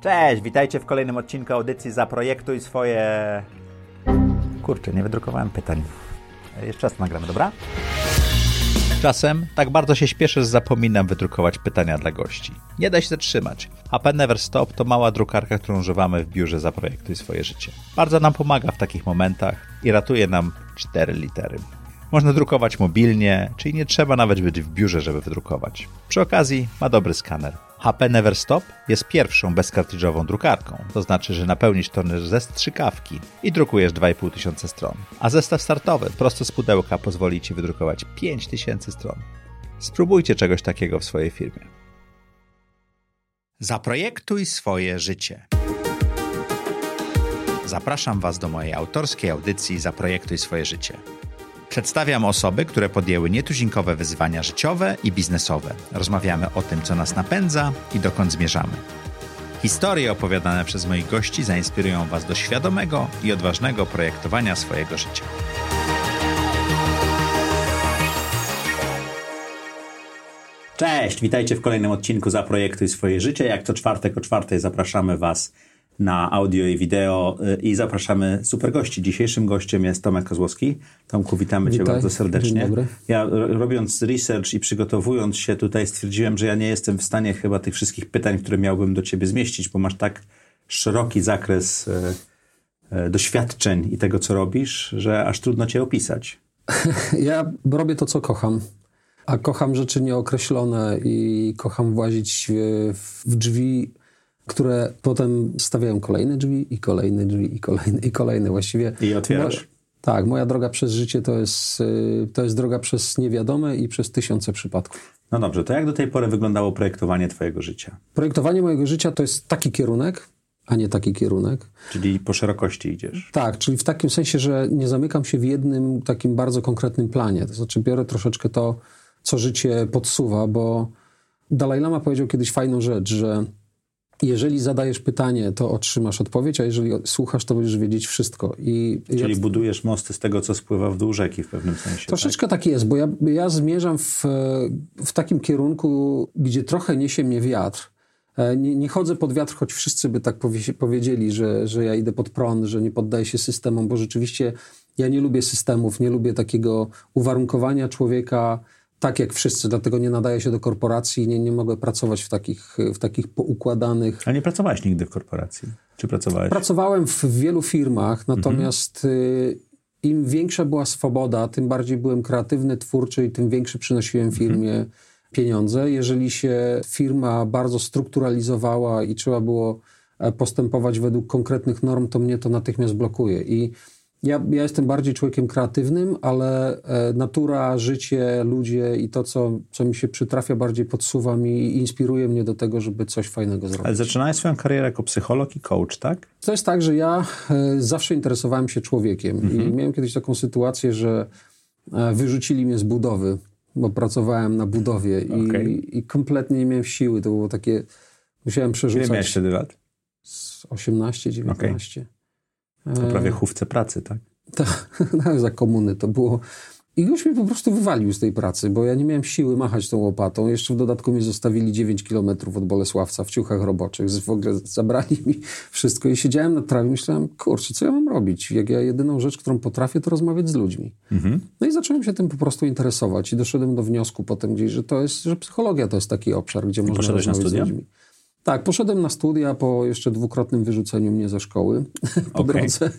Cześć, witajcie w kolejnym odcinku audycji Zaprojektuj Swoje... Kurczę, nie wydrukowałem pytań. Jeszcze raz nagramy, dobra? Czasem tak bardzo się śpieszę, że zapominam wydrukować pytania dla gości. Nie da się zatrzymać. HP Never Stop to mała drukarka, którą używamy w biurze Zaprojektuj Swoje Życie. Bardzo nam pomaga w takich momentach i ratuje nam 4 litery. Można drukować mobilnie, czyli nie trzeba nawet być w biurze, żeby wydrukować. Przy okazji ma dobry skaner. HP Never Stop jest pierwszą bezkartridżową drukarką, to znaczy, że napełnisz toner ze strzykawki i drukujesz 2500 stron. A zestaw startowy prosto z pudełka pozwoli Ci wydrukować 5000 stron. Spróbujcie czegoś takiego w swojej firmie. Zaprojektuj swoje życie. Zapraszam Was do mojej autorskiej audycji Zaprojektuj swoje życie. Przedstawiam osoby, które podjęły nietuzinkowe wyzwania życiowe i biznesowe. Rozmawiamy o tym, co nas napędza i dokąd zmierzamy. Historie opowiadane przez moich gości zainspirują Was do świadomego i odważnego projektowania swojego życia. Cześć, witajcie w kolejnym odcinku Zaprojektuj swoje życie. Jak co czwartek o czwartej zapraszamy Was na audio i wideo i zapraszamy super gości. Dzisiejszym gościem jest Tomek Kozłowski. Tomku, witamy Cię bardzo serdecznie. Dzień dobry. Ja robiąc research i przygotowując się tutaj stwierdziłem, że ja nie jestem w stanie chyba tych wszystkich pytań, które miałbym do Ciebie zmieścić, bo masz tak szeroki zakres doświadczeń i tego, co robisz, że aż trudno Cię opisać. Ja robię to, co kocham. A kocham rzeczy nieokreślone i kocham włazić w drzwi, które potem stawiają kolejne drzwi i kolejne drzwi i kolejne właściwie. I otwierasz? Tak, moja droga przez życie to jest droga przez niewiadome i przez tysiące przypadków. No dobrze, to jak do tej pory wyglądało projektowanie Twojego życia? Projektowanie mojego życia to jest taki kierunek, a nie taki kierunek. Czyli po szerokości idziesz. Tak, czyli w takim sensie, że nie zamykam się w jednym takim bardzo konkretnym planie. To znaczy biorę troszeczkę to, co życie podsuwa, bo Dalaj Lama powiedział kiedyś fajną rzecz, że jeżeli zadajesz pytanie, to otrzymasz odpowiedź, a jeżeli słuchasz, to będziesz wiedzieć wszystko. Czyli budujesz mosty z tego, co spływa w dół rzeki w pewnym sensie. Troszeczkę tak jest, bo ja zmierzam w takim kierunku, gdzie trochę niesie mnie wiatr. Nie chodzę pod wiatr, choć wszyscy by tak powiedzieli, że ja idę pod prąd, że nie poddaję się systemom, bo rzeczywiście ja nie lubię systemów, nie lubię takiego uwarunkowania człowieka, tak jak wszyscy, dlatego nie nadaję się do korporacji, nie mogę pracować w takich poukładanych... A nie pracowałeś nigdy w korporacji? Czy pracowałeś? Pracowałem w wielu firmach, natomiast im większa była swoboda, tym bardziej byłem kreatywny, twórczy i tym większy przynosiłem firmie pieniądze. Jeżeli się firma bardzo strukturalizowała i trzeba było postępować według konkretnych norm, to mnie to natychmiast blokuje i... Ja jestem bardziej człowiekiem kreatywnym, ale natura, życie, ludzie i to, co mi się przytrafia, bardziej podsuwa mi i inspiruje mnie do tego, żeby coś fajnego zrobić. Ale zaczynałeś swoją karierę jako psycholog i coach, tak? To jest tak, że ja zawsze interesowałem się człowiekiem i miałem kiedyś taką sytuację, że wyrzucili mnie z budowy, bo pracowałem na budowie i kompletnie nie miałem siły. To było takie... Musiałem przerzucać... Ile miałeś wtedy lat? 18, 19. Okay. To prawie chówce pracy, tak? Tak, za komuny to było. I już mnie po prostu wywalił z tej pracy, bo ja nie miałem siły machać tą łopatą. Jeszcze w dodatku mnie zostawili 9 kilometrów od Bolesławca w ciuchach roboczych. W ogóle zabrali mi wszystko i siedziałem na trawie. Myślałem, kurczę, co ja mam robić? Jak ja jedyną rzecz, którą potrafię, to rozmawiać z ludźmi. No i zacząłem się tym po prostu interesować. I doszedłem do wniosku potem gdzieś, że psychologia to jest taki obszar, gdzie można rozmawiać z ludźmi. Tak, poszedłem na studia po jeszcze dwukrotnym wyrzuceniu mnie ze szkoły po drodze.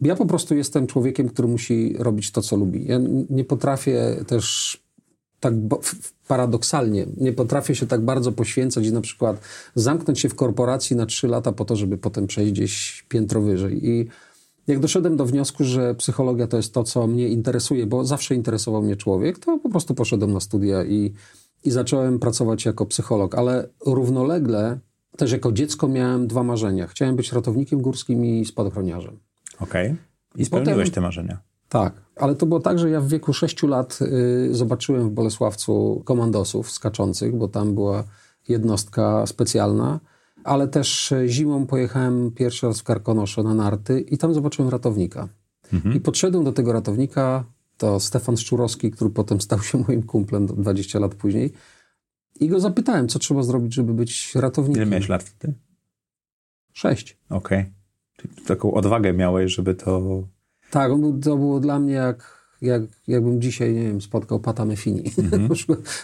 Ja po prostu jestem człowiekiem, który musi robić to, co lubi. Ja nie potrafię też tak paradoksalnie, nie potrafię się tak bardzo poświęcać i na przykład zamknąć się w korporacji na 3 lata po to, żeby potem przejść gdzieś piętro wyżej. I jak doszedłem do wniosku, że psychologia to jest to, co mnie interesuje, bo zawsze interesował mnie człowiek, to po prostu poszedłem na studia i zacząłem pracować jako psycholog, ale równolegle też jako dziecko miałem 2 marzenia. Chciałem być ratownikiem górskim i spadochroniarzem. Okej. I spełniłeś te marzenia. Tak, ale to było tak, że ja w wieku 6 lat zobaczyłem w Bolesławcu komandosów skaczących, bo tam była jednostka specjalna, ale też zimą pojechałem pierwszy raz w Karkonosze na narty i tam zobaczyłem ratownika. I podszedłem do tego ratownika... To Stefan Szczurowski, który potem stał się moim kumplem 20 lat później. I go zapytałem, co trzeba zrobić, żeby być ratownikiem. Ile miałeś lat wtedy? 6. Okej. Czyli taką odwagę miałeś, żeby to... Tak, to było dla mnie jakbym dzisiaj, nie wiem, spotkał Pata Mefini,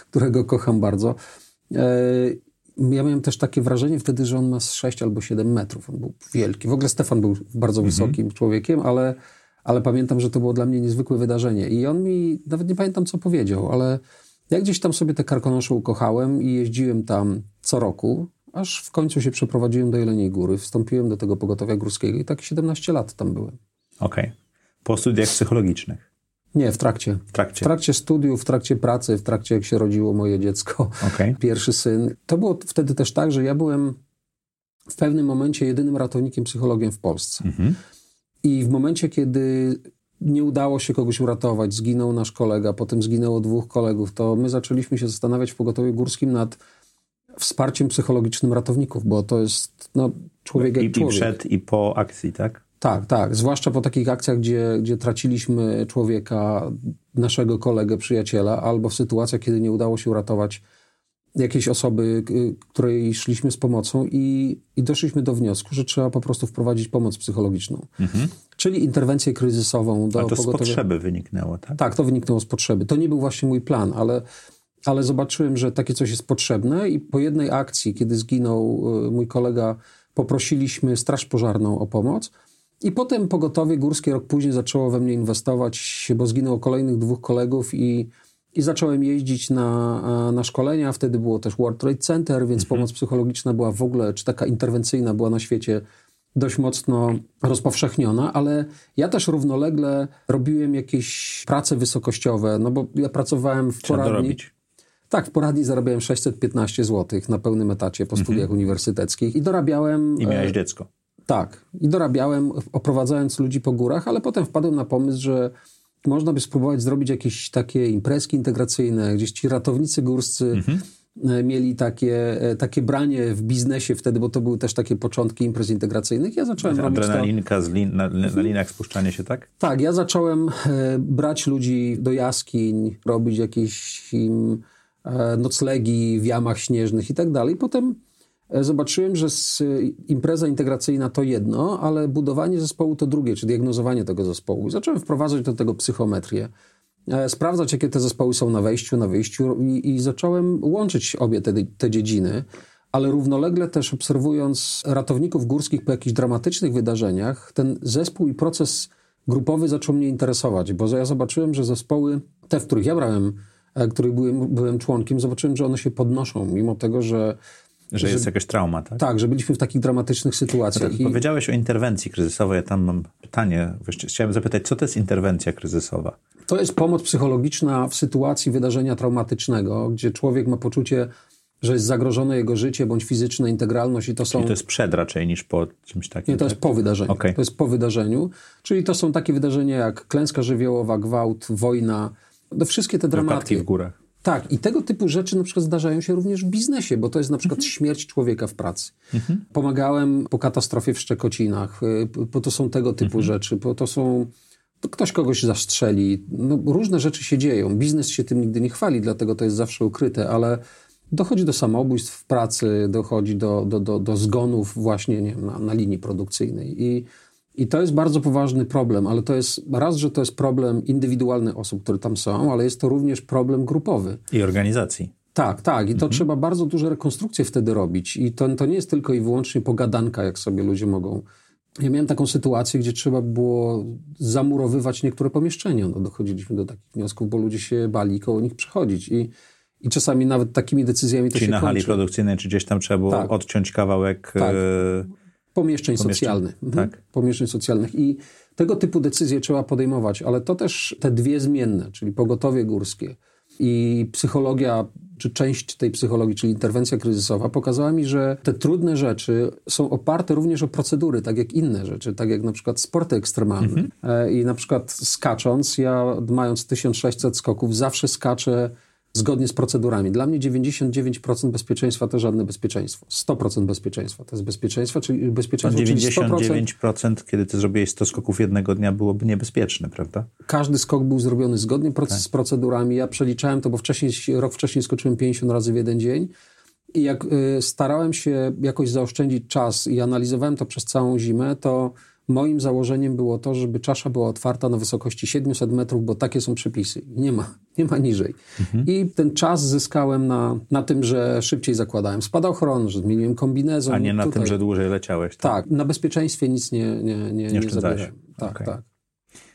którego kocham bardzo. Ja miałem też takie wrażenie wtedy, że on ma 6 albo 7 metrów. On był wielki. W ogóle Stefan był bardzo wysokim człowiekiem, ale pamiętam, że to było dla mnie niezwykłe wydarzenie. I on mi, nawet nie pamiętam, co powiedział, ale ja gdzieś tam sobie te Karkonosze ukochałem i jeździłem tam co roku, aż w końcu się przeprowadziłem do Jeleniej Góry. Wstąpiłem do tego pogotowia górskiego i tak 17 lat tam byłem. Okej. Po studiach psychologicznych? Nie, w trakcie. W trakcie studiów, w trakcie pracy, w trakcie jak się rodziło moje dziecko, pierwszy syn. To było wtedy też tak, że ja byłem w pewnym momencie jedynym ratownikiem psychologiem w Polsce. I w momencie, kiedy nie udało się kogoś uratować, zginął nasz kolega, potem zginęło 2 kolegów, to my zaczęliśmy się zastanawiać w pogotowiu górskim nad wsparciem psychologicznym ratowników, bo to jest człowiek jak człowiek. I przed, i po akcji, tak? Tak. Zwłaszcza po takich akcjach, gdzie traciliśmy człowieka, naszego kolegę, przyjaciela, albo w sytuacjach, kiedy nie udało się uratować jakiejś osoby, której szliśmy z pomocą i doszliśmy do wniosku, że trzeba po prostu wprowadzić pomoc psychologiczną. Czyli interwencję kryzysową do pogotowia. Ale to z potrzeby wyniknęło, tak? Tak, to wyniknęło z potrzeby. To nie był właśnie mój plan, ale zobaczyłem, że takie coś jest potrzebne i po jednej akcji, kiedy zginął mój kolega, poprosiliśmy Straż Pożarną o pomoc. I potem pogotowie górskie rok później zaczęło we mnie inwestować, bo zginęło kolejnych 2 kolegów i zacząłem jeździć na szkolenia. Wtedy było też World Trade Center, więc pomoc psychologiczna była w ogóle, czy taka interwencyjna była na świecie dość mocno rozpowszechniona, ale ja też równolegle robiłem jakieś prace wysokościowe, bo ja pracowałem w poradni. Trzeba dorobić. Tak, w poradni zarabiałem 615 zł na pełnym etacie po studiach uniwersyteckich i dorabiałem... I miałeś dziecko. Tak. I dorabiałem, oprowadzając ludzi po górach, ale potem wpadłem na pomysł, że można by spróbować zrobić jakieś takie imprezki integracyjne, gdzieś ci ratownicy górscy mieli takie branie w biznesie wtedy, bo to były też takie początki imprez integracyjnych. Ja zacząłem robić adrenalinka na linach, spuszczanie się, tak? Tak. Ja zacząłem brać ludzi do jaskiń, robić jakieś im noclegi w jamach śnieżnych i tak dalej. Potem zobaczyłem, że impreza integracyjna to jedno, ale budowanie zespołu to drugie, czy diagnozowanie tego zespołu. I zacząłem wprowadzać do tego psychometrię, sprawdzać, jakie te zespoły są na wejściu, na wyjściu i zacząłem łączyć obie te dziedziny, ale równolegle też obserwując ratowników górskich po jakichś dramatycznych wydarzeniach, ten zespół i proces grupowy zaczął mnie interesować, bo ja zobaczyłem, że zespoły, te, w których ja brałem, których byłem członkiem, zobaczyłem, że one się podnoszą, mimo tego, że jest jakaś trauma, tak? Tak, że byliśmy w takich dramatycznych sytuacjach. Powiedziałeś o interwencji kryzysowej, ja tam mam pytanie. Chciałem zapytać, co to jest interwencja kryzysowa? To jest pomoc psychologiczna w sytuacji wydarzenia traumatycznego, gdzie człowiek ma poczucie, że jest zagrożone jego życie bądź fizyczna integralność i to są... Czyli to jest przed raczej niż po czymś takim? Nie, to jest po wydarzeniu. Okay. To jest po wydarzeniu, czyli to są takie wydarzenia jak klęska żywiołowa, gwałt, wojna, wszystkie te dramaty. Wypadki w górach. Tak, i tego typu rzeczy na przykład zdarzają się również w biznesie, bo to jest na przykład śmierć człowieka w pracy. Pomagałem po katastrofie w Szczekocinach, bo to są tego typu rzeczy, bo to są... Ktoś kogoś zastrzeli, różne rzeczy się dzieją. Biznes się tym nigdy nie chwali, dlatego to jest zawsze ukryte, ale dochodzi do samobójstw w pracy, dochodzi do zgonów właśnie nie wiem, na linii produkcyjnej. I to jest bardzo poważny problem, ale to jest raz, że to jest problem indywidualny osób, które tam są, ale jest to również problem grupowy. I organizacji. Tak. I to trzeba bardzo duże rekonstrukcje wtedy robić. I to nie jest tylko i wyłącznie pogadanka, jak sobie ludzie mogą. Ja miałem taką sytuację, gdzie trzeba było zamurowywać niektóre pomieszczenia. Dochodziliśmy do takich wniosków, bo ludzie się bali koło nich przechodzić. I czasami nawet takimi decyzjami to się kończy. Czyli na hali produkcyjnej, czy gdzieś tam trzeba było odciąć kawałek... Tak. Pomieszczeń socjalnych. Tak. Pomieszczeń socjalnych. I tego typu decyzje trzeba podejmować, ale to też te dwie zmienne, czyli pogotowie górskie i psychologia, czy część tej psychologii, czyli interwencja kryzysowa, pokazała mi, że te trudne rzeczy są oparte również o procedury, tak jak inne rzeczy, tak jak na przykład sporty ekstremalne. I na przykład skacząc, ja mając 1600 skoków, zawsze skaczę zgodnie z procedurami. Dla mnie 99% bezpieczeństwa to żadne bezpieczeństwo. 100% bezpieczeństwa to jest bezpieczeństwo, czyli bezpieczeństwo, 99%, kiedy ty zrobiłeś 100 skoków jednego dnia, byłoby niebezpieczne, prawda? Każdy skok był zrobiony zgodnie z procedurami. Ja przeliczałem to, bo rok wcześniej skoczyłem 50 razy w jeden dzień. I jak starałem się jakoś zaoszczędzić czas i analizowałem to przez całą zimę, to moim założeniem było to, żeby czasza była otwarta na wysokości 700 metrów, bo takie są przepisy. Nie ma niżej. Mhm. I ten czas zyskałem na tym, że szybciej zakładałem spadochron, że zmieniłem kombinezon. A nie na tym, że dłużej leciałeś. Tak, na bezpieczeństwie nic nie zabierałem. Tak, okay. Tak.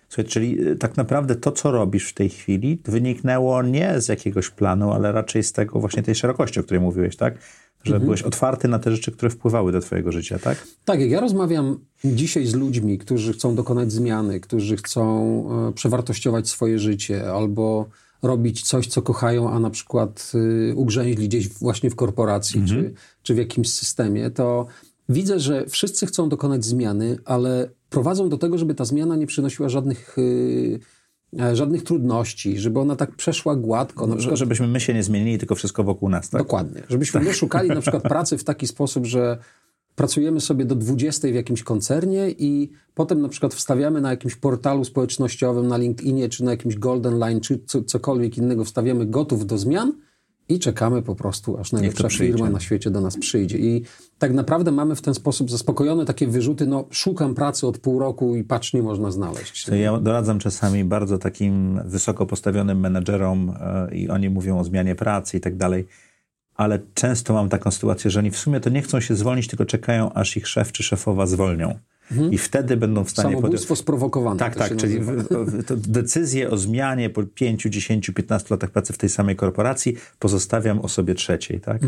Słuchaj, czyli tak naprawdę to, co robisz w tej chwili, wyniknęło nie z jakiegoś planu, ale raczej z tego właśnie tej szerokości, o której mówiłeś, tak? Że byłeś otwarty na te rzeczy, które wpływały do twojego życia, tak? Tak, jak ja rozmawiam dzisiaj z ludźmi, którzy chcą dokonać zmiany, którzy chcą przewartościować swoje życie albo robić coś, co kochają, a na przykład ugrzęźli gdzieś właśnie w korporacji czy w jakimś systemie, to widzę, że wszyscy chcą dokonać zmiany, ale prowadzą do tego, żeby ta zmiana nie przynosiła żadnych trudności, żeby ona tak przeszła gładko. Na przykład, żebyśmy my się nie zmienili, tylko wszystko wokół nas, tak? Dokładnie. Żebyśmy nie szukali na przykład pracy w taki sposób, że pracujemy sobie do 20 w jakimś koncernie i potem na przykład wstawiamy na jakimś portalu społecznościowym, na LinkedInie, czy na jakimś Golden Line, czy cokolwiek innego, wstawiamy gotów do zmian i czekamy po prostu, aż najlepsza firma na świecie do nas przyjdzie. I tak naprawdę mamy w ten sposób zaspokojone takie wyrzuty, no szukam pracy od pół roku i patrz, nie można znaleźć. To ja doradzam czasami bardzo takim wysoko postawionym menedżerom i oni mówią o zmianie pracy i tak dalej, ale często mam taką sytuację, że oni w sumie to nie chcą się zwolnić, tylko czekają, aż ich szef czy szefowa zwolnią. I wtedy będą w stanie... Samobójstwo sprowokowane. Tak, czyli decyzję o zmianie po 5, 10, 15 latach pracy w tej samej korporacji pozostawiam osobie trzeciej, tak?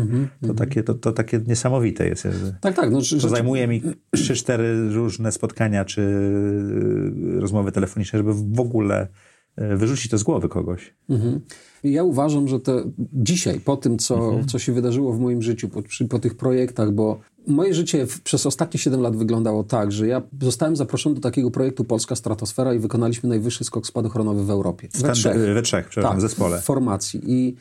To takie niesamowite jest. Tak. No, to zajmuje mi 3-4 różne spotkania czy rozmowy telefoniczne, żeby w ogóle wyrzucić to z głowy kogoś. Ja uważam, że to dzisiaj, po tym, co się wydarzyło w moim życiu, po tych projektach, bo moje życie przez ostatnie 7 lat wyglądało tak, że ja zostałem zaproszony do takiego projektu Polska Stratosfera i wykonaliśmy najwyższy skok spadochronowy w Europie. We trzech, w zespole. W formacji. I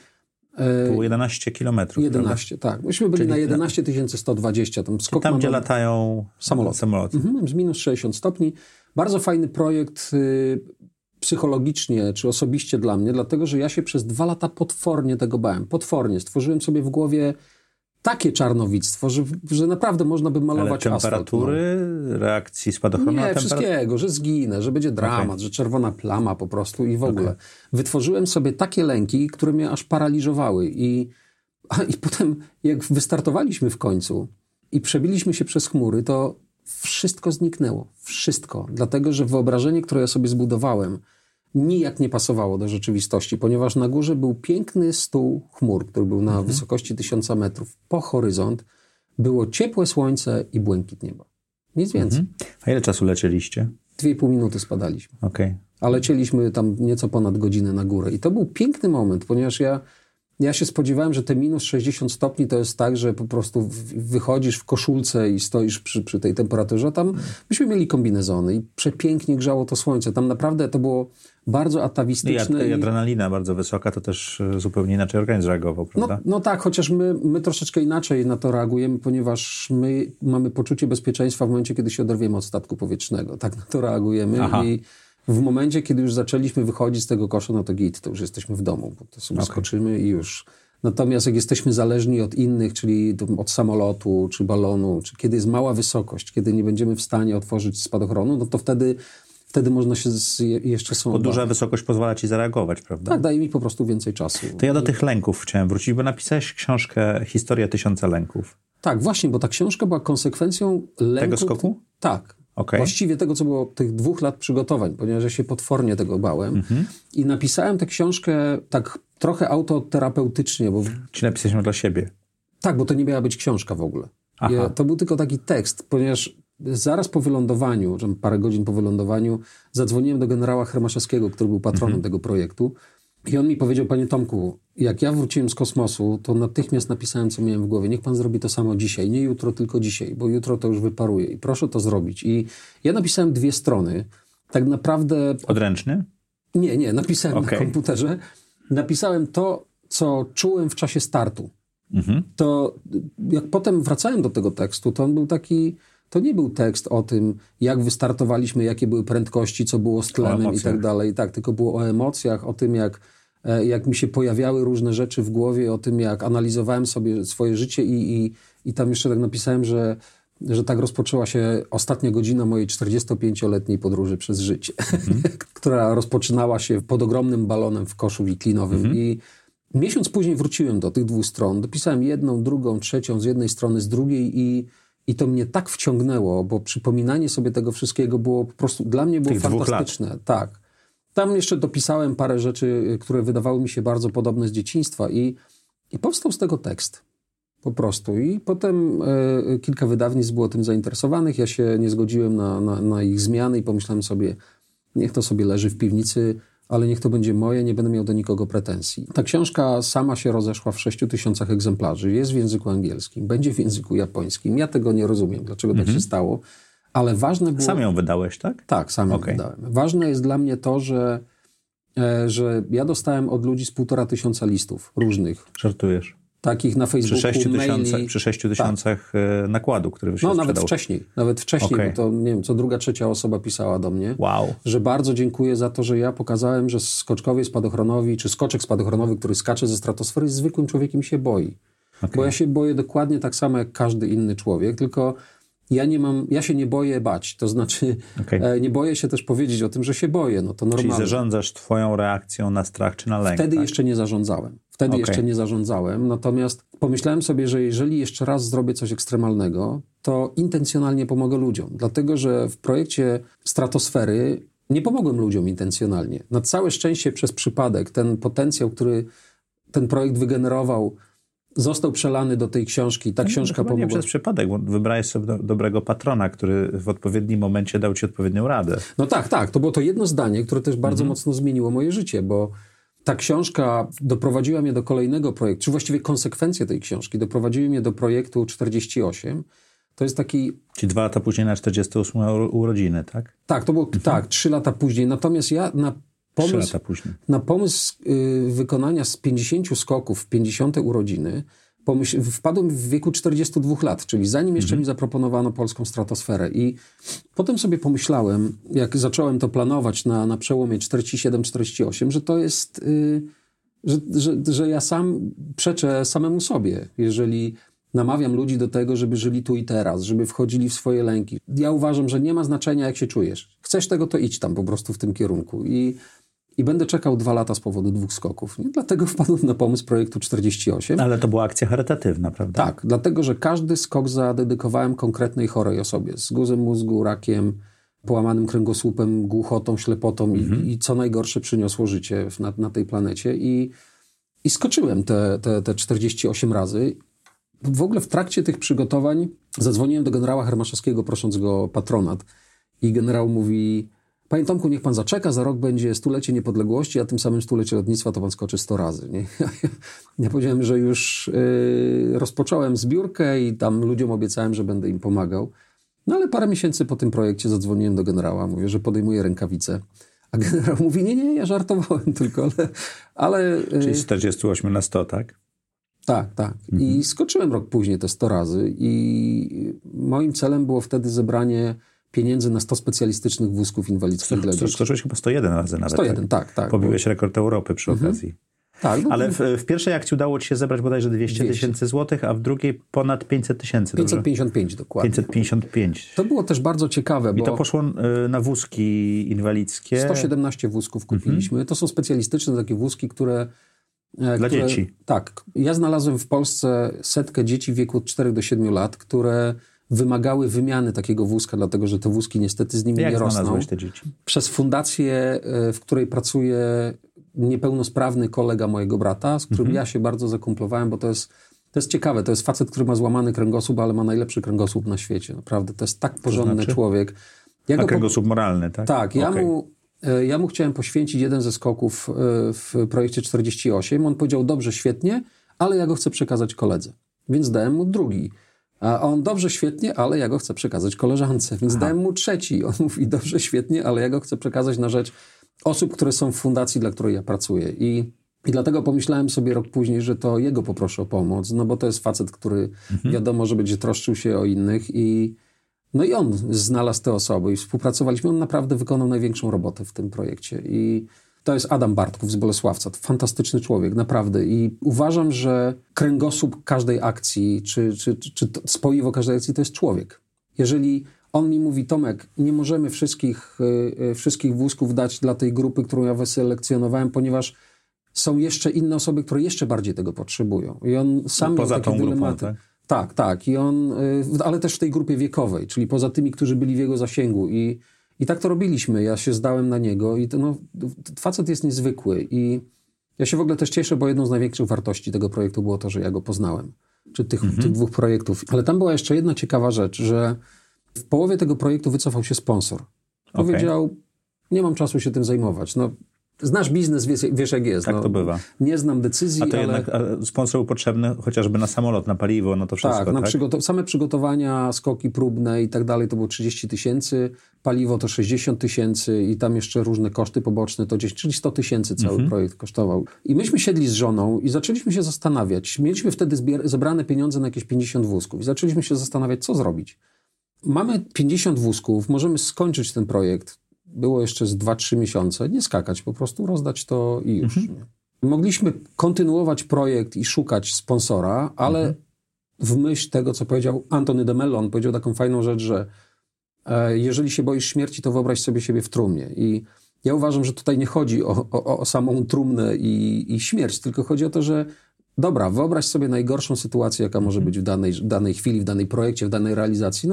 było 11 kilometrów. 11, prawda? Tak. Myśmy byli czyli na 11 120. Tam gdzie latają samoloty. Z minus 60 stopni. Bardzo fajny projekt psychologicznie, czy osobiście dla mnie, dlatego, że ja się przez 2 lata potwornie tego bałem. Potwornie. Stworzyłem sobie w głowie takie czarnowictwo, że naprawdę można by malować asfalt. Ale temperatury, reakcji spadochronu? Nie, wszystkiego, że zginę, że będzie dramat, że czerwona plama po prostu i w ogóle. Wytworzyłem sobie takie lęki, które mnie aż paraliżowały. I potem, jak wystartowaliśmy w końcu i przebiliśmy się przez chmury, to wszystko zniknęło. Wszystko. Dlatego, że wyobrażenie, które ja sobie zbudowałem, nijak nie pasowało do rzeczywistości, ponieważ na górze był piękny stół chmur, który był na wysokości 1000 metrów po horyzont. Było ciepłe słońce i błękit nieba. Nic więcej. A ile czasu lecieliście? 2,5 minuty spadaliśmy. A lecieliśmy tam nieco ponad godzinę na górę. I to był piękny moment, ponieważ ja się spodziewałem, że te minus 60 stopni to jest tak, że po prostu wychodzisz w koszulce i stoisz przy tej temperaturze. Tam myśmy mieli kombinezony i przepięknie grzało to słońce. Tam naprawdę to było bardzo atawistyczne. I adrenalina bardzo wysoka, to też zupełnie inaczej organizm reagował, prawda? No tak, chociaż my troszeczkę inaczej na to reagujemy, ponieważ my mamy poczucie bezpieczeństwa w momencie, kiedy się oderwiemy od statku powietrznego. Tak na to reagujemy. I w momencie, kiedy już zaczęliśmy wychodzić z tego kosza, no to git, to już jesteśmy w domu, bo to sobie skoczymy i już. Natomiast jak jesteśmy zależni od innych, czyli od samolotu, czy balonu, czy kiedy jest mała wysokość, kiedy nie będziemy w stanie otworzyć spadochronu, no to wtedy można się jeszcze samobać. Bo duża wysokość pozwala ci zareagować, prawda? Tak, daje mi po prostu więcej czasu. To ja do tych lęków chciałem wrócić, bo napisałeś książkę Historia tysiąca lęków. Tak, właśnie, bo ta książka była konsekwencją lęku. Tego skoku? Tak. Właściwie tego, co było tych 2 lat przygotowań, ponieważ ja się potwornie tego bałem. I napisałem tę książkę tak trochę autoterapeutycznie. Czyli napisałeś ją dla siebie? Tak, bo to nie miała być książka w ogóle. To był tylko taki tekst, ponieważ zaraz po wylądowaniu, parę godzin po wylądowaniu, zadzwoniłem do generała Hermaszewskiego, który był patronem tego projektu. I on mi powiedział: panie Tomku, jak ja wróciłem z kosmosu, to natychmiast napisałem, co miałem w głowie. Niech pan zrobi to samo dzisiaj. Nie jutro, tylko dzisiaj, bo jutro to już wyparuje. I proszę to zrobić. I ja napisałem 2 strony. Tak naprawdę... Odręcznie? Nie. Napisałem na komputerze. Napisałem to, co czułem w czasie startu. To jak potem wracałem do tego tekstu, to on był taki... To nie był tekst o tym, jak wystartowaliśmy, jakie były prędkości, co było z tlenem i tak dalej. Tak, tylko było o emocjach, o tym, jak jak mi się pojawiały różne rzeczy w głowie o tym, jak analizowałem sobie swoje życie i tam jeszcze tak napisałem, że tak rozpoczęła się ostatnia godzina mojej 45-letniej podróży przez życie, która rozpoczynała się pod ogromnym balonem w koszu wiklinowym. I miesiąc później wróciłem do tych dwóch stron, dopisałem jedną, drugą, trzecią, z jednej strony, z drugiej i to mnie tak wciągnęło, bo przypominanie sobie tego wszystkiego było po prostu, dla mnie było tych fantastyczne. Tak. Tam jeszcze dopisałem parę rzeczy, które wydawały mi się bardzo podobne z dzieciństwa i powstał z tego tekst. Po prostu. I potem kilka wydawnictw było tym zainteresowanych. Ja się nie zgodziłem na ich zmiany i pomyślałem sobie, niech to sobie leży w piwnicy, ale niech to będzie moje, nie będę miał do nikogo pretensji. Ta książka sama się rozeszła w 6000 egzemplarzy. Jest w języku angielskim, będzie w języku japońskim. Ja tego nie rozumiem, dlaczego tak się stało, ale ważne było... Sam ją wydałeś, tak? Tak, sam ją wydałem. Ważne jest dla mnie to, że ja dostałem od ludzi z 1500 listów różnych. Żartujesz. Takich na Facebooku, przy 6000 tak. nakładu, który się sprzedało. No nawet wcześniej, bo to nie wiem, co druga, trzecia osoba pisała do mnie, że bardzo dziękuję za to, że ja pokazałem, że skoczkowiec spadochronowy, czy skoczek spadochronowy, który skacze ze stratosfery, zwykłym człowiekiem się boi. Okay. Bo ja się boję dokładnie tak samo jak każdy inny człowiek, tylko ja się nie boję bać, to znaczy nie boję się też powiedzieć o tym, że się boję, no to normalne. Czyli zarządzasz twoją reakcją na strach czy na lęk? Wtedy jeszcze nie zarządzałem. Natomiast pomyślałem sobie, że jeżeli jeszcze raz zrobię coś ekstremalnego, to intencjonalnie pomogę ludziom. Dlatego, że w projekcie Stratosfery nie pomogłem ludziom intencjonalnie. Na całe szczęście przez przypadek ten potencjał, który ten projekt wygenerował, został przelany do tej książki. Ta książka pomogła. Nie przez przypadek, bo wybrałeś sobie dobrego patrona, który w odpowiednim momencie dał ci odpowiednią radę. No tak. To było to jedno zdanie, które też bardzo mocno zmieniło moje życie, bo ta książka doprowadziła mnie do kolejnego projektu, czy właściwie konsekwencje tej książki doprowadziły mnie do projektu 48. To jest taki... Czyli 2 lata później na 48 urodziny, tak? Tak, to było 3 lata później. Natomiast ja na pomysł wykonania z 50 skoków w 50. urodziny wpadłem w wieku 42 lat, czyli zanim jeszcze mi zaproponowano polską stratosferę. I potem sobie pomyślałem, jak zacząłem to planować na przełomie 47-48, że to jest, że ja sam przeczę samemu sobie, jeżeli namawiam ludyi do tego, żeby żyli tu i teraz, żeby wchodzili w swoje lęki. Ja uważam, że nie ma znaczenia, jak się czujesz. Chcesz tego, to idź tam po prostu w tym kierunku. I będę czekał 2 lata z powodu 2 skoków. Nie? Dlatego wpadłem na pomysł projektu 48. Ale to była akcja charytatywna, prawda? Tak, dlatego, że każdy skok zadedykowałem konkretnej chorej osobie z guzem mózgu, rakiem, połamanym kręgosłupem, głuchotą, ślepotą i co najgorsze przyniosło życie na tej planecie. I skoczyłem te 48 razy. W ogóle w trakcie tych przygotowań zadzwoniłem do generała Hermaszewskiego, prosząc go o patronat. I generał mówi... Panie Tomku, niech pan zaczeka, za rok będzie 100-lecie niepodległości, a tym samym 100-lecie lotnictwa to pan skoczy 100 razy. Nie? Ja powiedziałem, że już rozpocząłem zbiórkę i tam ludziom obiecałem, że będę im pomagał. No ale parę miesięcy po tym projekcie zadzwoniłem do generała, mówię, że podejmuję rękawice. A generał mówi, nie, ja żartowałem tylko, ale... Czyli z 48 na 100, tak? Tak. I skoczyłem rok później te 100 razy i moim celem było wtedy zebranie pieniędzy na 100 specjalistycznych wózków inwalidzkich. Skoczyłeś chyba 101 razy nawet. 101, tak. Pobiłeś rekord Europy przy okazji. Tak. Ale w pierwszej akcji udało ci się zebrać bodajże 200 000 złotych, a w drugiej ponad 500 000. 555 dokładnie. 555. To było też bardzo ciekawe, bo... I to poszło na wózki inwalidzkie. 117 wózków kupiliśmy. To są specjalistyczne takie wózki, które... Dla dzieci. Tak. Ja znalazłem w Polsce 100 dzieci w wieku od 4 do 7 lat, które... wymagały wymiany takiego wózka, dlatego że te wózki niestety z nimi nie rosną. Te dzieci? Przez fundację, w której pracuje niepełnosprawny kolega mojego brata, z którym ja się bardzo zakumplowałem, bo to jest ciekawe. To jest facet, który ma złamany kręgosłup, ale ma najlepszy kręgosłup na świecie. Naprawdę, to jest tak porządny człowiek. Ja kręgosłup moralny, tak? Tak. Ja mu chciałem poświęcić jeden ze skoków w projekcie 48. On powiedział, dobrze, świetnie, ale ja go chcę przekazać koledze. Więc dałem mu drugi. A on, dobrze, świetnie, ale ja go chcę przekazać koleżance. Więc dałem mu trzeci. On mówi, dobrze, świetnie, ale ja go chcę przekazać na rzecz osób, które są w fundacji, dla której ja pracuję. I dlatego pomyślałem sobie rok później, że to jego poproszę o pomoc, no bo to jest facet, który wiadomo, że będzie troszczył się o innych. I on znalazł te osoby i współpracowaliśmy. On naprawdę wykonał największą robotę w tym projekcie. I To jest Adam Bartków z Bolesławca. To fantastyczny człowiek, naprawdę. I uważam, że kręgosłup każdej akcji, czy spoiwo każdej akcji to jest człowiek. Jeżeli on mi mówi, Tomek, nie możemy wszystkich wózków dać dla tej grupy, którą ja wyselekcjonowałem, ponieważ są jeszcze inne osoby, które jeszcze bardziej tego potrzebują. I on sam miał takie dylematy. Grupą, tak. I on, ale też w tej grupie wiekowej, czyli poza tymi, którzy byli w jego zasięgu. I tak to robiliśmy. Ja się zdałem na niego. I to, facet jest niezwykły. I ja się w ogóle też cieszę, bo jedną z największych wartości tego projektu było to, że ja go poznałem. Czy tych dwóch projektów. Ale tam była jeszcze jedna ciekawa rzecz, że w połowie tego projektu wycofał się sponsor. Powiedział, nie mam czasu się tym zajmować. Znasz biznes, wiesz jak jest. Tak to bywa. Nie znam decyzji, ale... A sponsor był potrzebny chociażby na samolot, na paliwo, to wszystko, tak? Same przygotowania, skoki próbne i tak dalej, to było 30 000, paliwo to 60 000 i tam jeszcze różne koszty poboczne, to gdzieś, czyli 100 000 cały projekt kosztował. I myśmy siedli z żoną i zaczęliśmy się zastanawiać. Mieliśmy wtedy zebrane pieniądze na jakieś 50 wózków i zaczęliśmy się zastanawiać, co zrobić. Mamy 50 wózków, możemy skończyć ten projekt. Było jeszcze z 2-3 miesiące. Nie skakać, po prostu rozdać to i już. Mogliśmy kontynuować projekt i szukać sponsora, ale w myśl tego, co powiedział Anthony de Mello, on powiedział taką fajną rzecz, że jeżeli się boisz śmierci, to wyobraź sobie siebie w trumnie. I ja uważam, że tutaj nie chodzi o samą trumnę i śmierć, tylko chodzi o to, że dobra, wyobraź sobie najgorszą sytuację, jaka może być w danej chwili, w danej projekcie, w danej realizacji.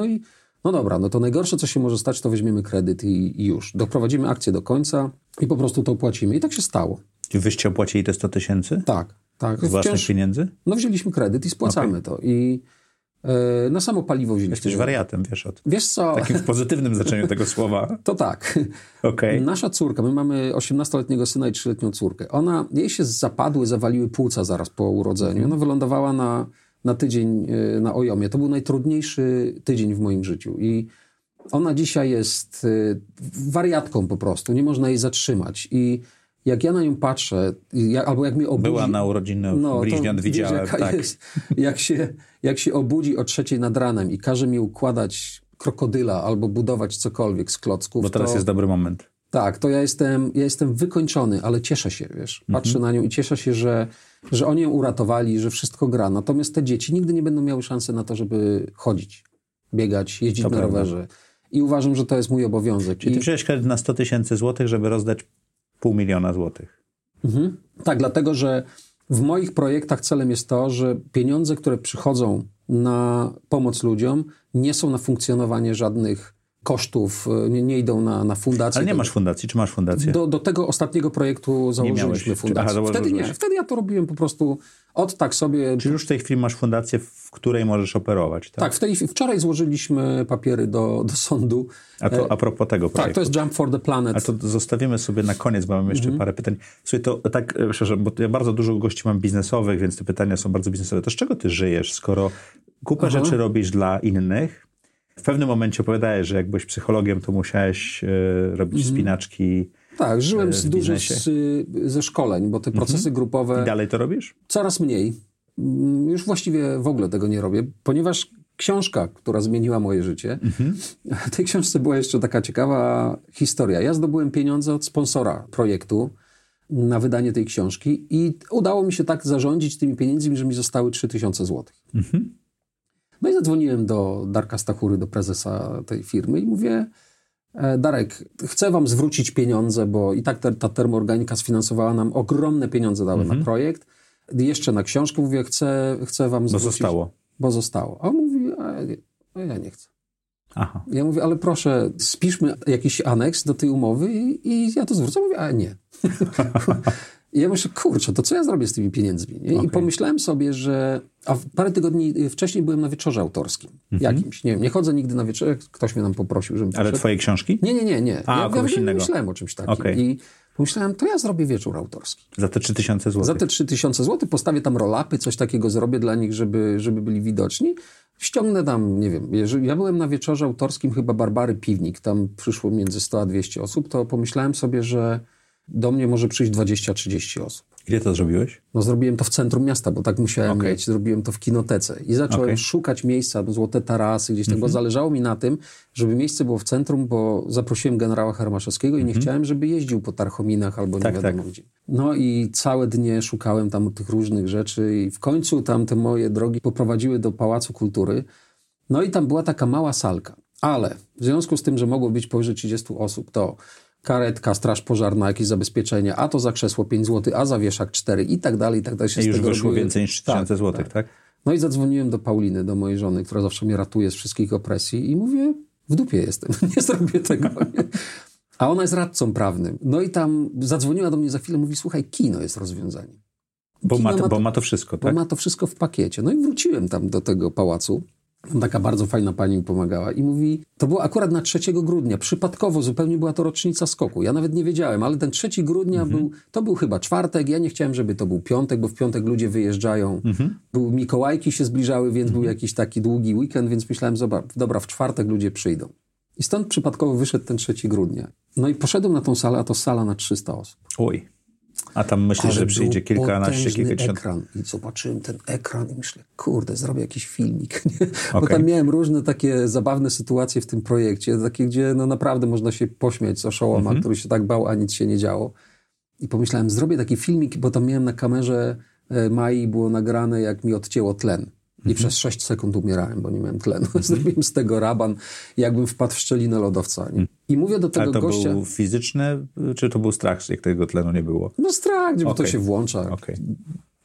To najgorsze, co się może stać, to weźmiemy kredyt i już. Doprowadzimy akcję do końca i po prostu to opłacimy. I tak się stało. Czy wyście opłacili te 100 000? Tak. Z własnych pieniędzy? Wzięliśmy kredyt i spłacamy to. I na samo paliwo wzięliśmy. Jesteś wariatem, wiesz o tym. Wiesz co? Takim w pozytywnym znaczeniu tego słowa. To tak. Okay. Nasza córka, my mamy 18-letniego syna i 3-letnią córkę. Jej się zawaliły płuca zaraz po urodzeniu. Ona wylądowała na tydzień na Ojomie. To był najtrudniejszy tydzień w moim życiu. I ona dzisiaj jest wariatką po prostu. Nie można jej zatrzymać. I jak ja na nią patrzę, albo jak mnie obudzi... Była na urodzinach bliźniąt, widziałem. Tak. Jest, jak się obudzi o 3:00 nad ranem i każe mi układać krokodyla albo budować cokolwiek z klocków... Bo teraz jest dobry moment. Tak, to ja jestem wykończony, ale cieszę się, wiesz. Patrzę na nią i cieszę się, że oni ją uratowali, że wszystko gra. Natomiast te dzieci nigdy nie będą miały szansy na to, żeby chodzić, biegać, jeździć na rowerze. I uważam, że to jest mój obowiązek. Czyli ty wziąłeś kredyt na 100 000 złotych, żeby rozdać 500 000 złotych. Tak, dlatego, że w moich projektach celem jest to, że pieniądze, które przychodzą na pomoc ludziom, nie są na funkcjonowanie żadnych kosztów, nie idą na fundację. Ale nie masz fundacji, czy masz fundację? Do tego ostatniego projektu założyliśmy fundację. Wtedy ja to robiłem po prostu sobie. Czy już w tej chwili masz fundację, w której możesz operować? Tak, wczoraj złożyliśmy papiery do sądu. A to a propos tego projektu. Tak, to jest Jump for the Planet. A to zostawimy sobie na koniec, bo mam jeszcze parę pytań. Słuchaj, to tak, przepraszam, bo ja bardzo dużo gości mam biznesowych, więc te pytania są bardzo biznesowe. To z czego ty żyjesz, skoro kupę rzeczy robisz dla innych? W pewnym momencie opowiadałeś, że jak byłeś psychologiem, to musiałeś robić spinaczki. Tak, żyłem dużo ze szkoleń, bo te procesy grupowe... I dalej to robisz? Coraz mniej. Już właściwie w ogóle tego nie robię, ponieważ książka, która zmieniła moje życie, w tej książce była jeszcze taka ciekawa historia. Ja zdobyłem pieniądze od sponsora projektu na wydanie tej książki i udało mi się tak zarządzić tymi pieniędzmi, że mi zostały 3000 złotych. No i zadzwoniłem do Darka Stachury, do prezesa tej firmy i mówię, Darek, chcę wam zwrócić pieniądze, bo i tak ta termoorganika sfinansowała nam ogromne pieniądze, dałem na projekt, jeszcze na książkę, mówię, chcę wam zwrócić. Bo zostało. A on mówi, ja nie chcę. Aha. Ja mówię, ale proszę, spiszmy jakiś aneks do tej umowy i ja to zwrócę. Mówię, a nie. I ja myślę, kurczę, to co ja zrobię z tymi pieniędzmi? Nie? Okay. I pomyślałem sobie, że... A parę tygodni wcześniej byłem na wieczorze autorskim. Jakimś, nie wiem, nie chodzę nigdy na wieczorze. Ktoś mnie tam poprosił, żebym przyszedł. Ale twoje książki? Nie. Ja myślałem o czymś takim. Okay. I pomyślałem, to ja zrobię wieczór autorski. Za te 3000 złotych? Za te 3000 złotych postawię tam roll-upy, coś takiego zrobię dla nich, żeby byli widoczni. Ściągnę tam, nie wiem, ja byłem na wieczorze autorskim chyba Barbary Piwnik. Tam przyszło między 100 a 200 osób. To pomyślałem sobie, że do mnie może przyjść 20-30 osób. Gdzie to zrobiłeś? No zrobiłem to w centrum miasta, bo tak musiałem mieć. Zrobiłem to w kinotece i zacząłem szukać miejsca, złote tarasy gdzieś tam, bo zależało mi na tym, żeby miejsce było w centrum, bo zaprosiłem generała Hermaszewskiego i nie chciałem, żeby jeździł po Tarchominach albo nie wiadomo gdzie. No i całe dnie szukałem tam tych różnych rzeczy i w końcu tam te moje drogi poprowadziły do Pałacu Kultury. No i tam była taka mała salka, ale w związku z tym, że mogło być powyżej 30 osób, to karetka, straż pożarna, jakieś zabezpieczenie, a to za krzesło 5 zł, a za wieszak 4 i tak dalej, i tak dalej. I już wyszło więcej niż 3000 zł, tak? No i zadzwoniłem do Pauliny, do mojej żony, która zawsze mnie ratuje z wszystkich opresji i mówię, w dupie jestem, nie zrobię tego. Nie? A ona jest radcą prawnym. No i tam zadzwoniła do mnie za chwilę, mówi, słuchaj, kino jest rozwiązaniem. Bo ma to wszystko, tak? Bo ma to wszystko w pakiecie. No i wróciłem tam do tego pałacu. Taka bardzo fajna pani mi pomagała i mówi, to było akurat na 3 grudnia, przypadkowo zupełnie była to rocznica skoku, ja nawet nie wiedziałem, ale ten 3 grudnia to był chyba czwartek, ja nie chciałem, żeby to był piątek, bo w piątek ludzie wyjeżdżają, Mikołajki się zbliżały, więc był jakiś taki długi weekend, więc myślałem, dobra, w czwartek ludzie przyjdą. I stąd przypadkowo wyszedł ten 3 grudnia. No i poszedłem na tą salę, a to sala na 300 osób. Oj. A tam myślę, że przyjdzie kilkanaście, kilkadziesiąt. Ekran. I zobaczyłem ten ekran i myślę, kurde, zrobię jakiś filmik. Nie? Okay. Bo tam miałem różne takie zabawne sytuacje w tym projekcie, takie, gdzie no naprawdę można się pośmiać z oszołoma, który się tak bał, a nic się nie działo. I pomyślałem, zrobię taki filmik, bo tam miałem na kamerze Mai, było nagrane, jak mi odcięło tlen. I przez 6 sekund umierałem, bo nie miałem tlenu. Zrobiłem z tego raban, jakbym wpadł w szczelinę lodowca. Nie? I mówię do tego gościa... Ale to był fizyczny, czy to był strach, jak tego tlenu nie było? No strach, bo to się włącza. Okay.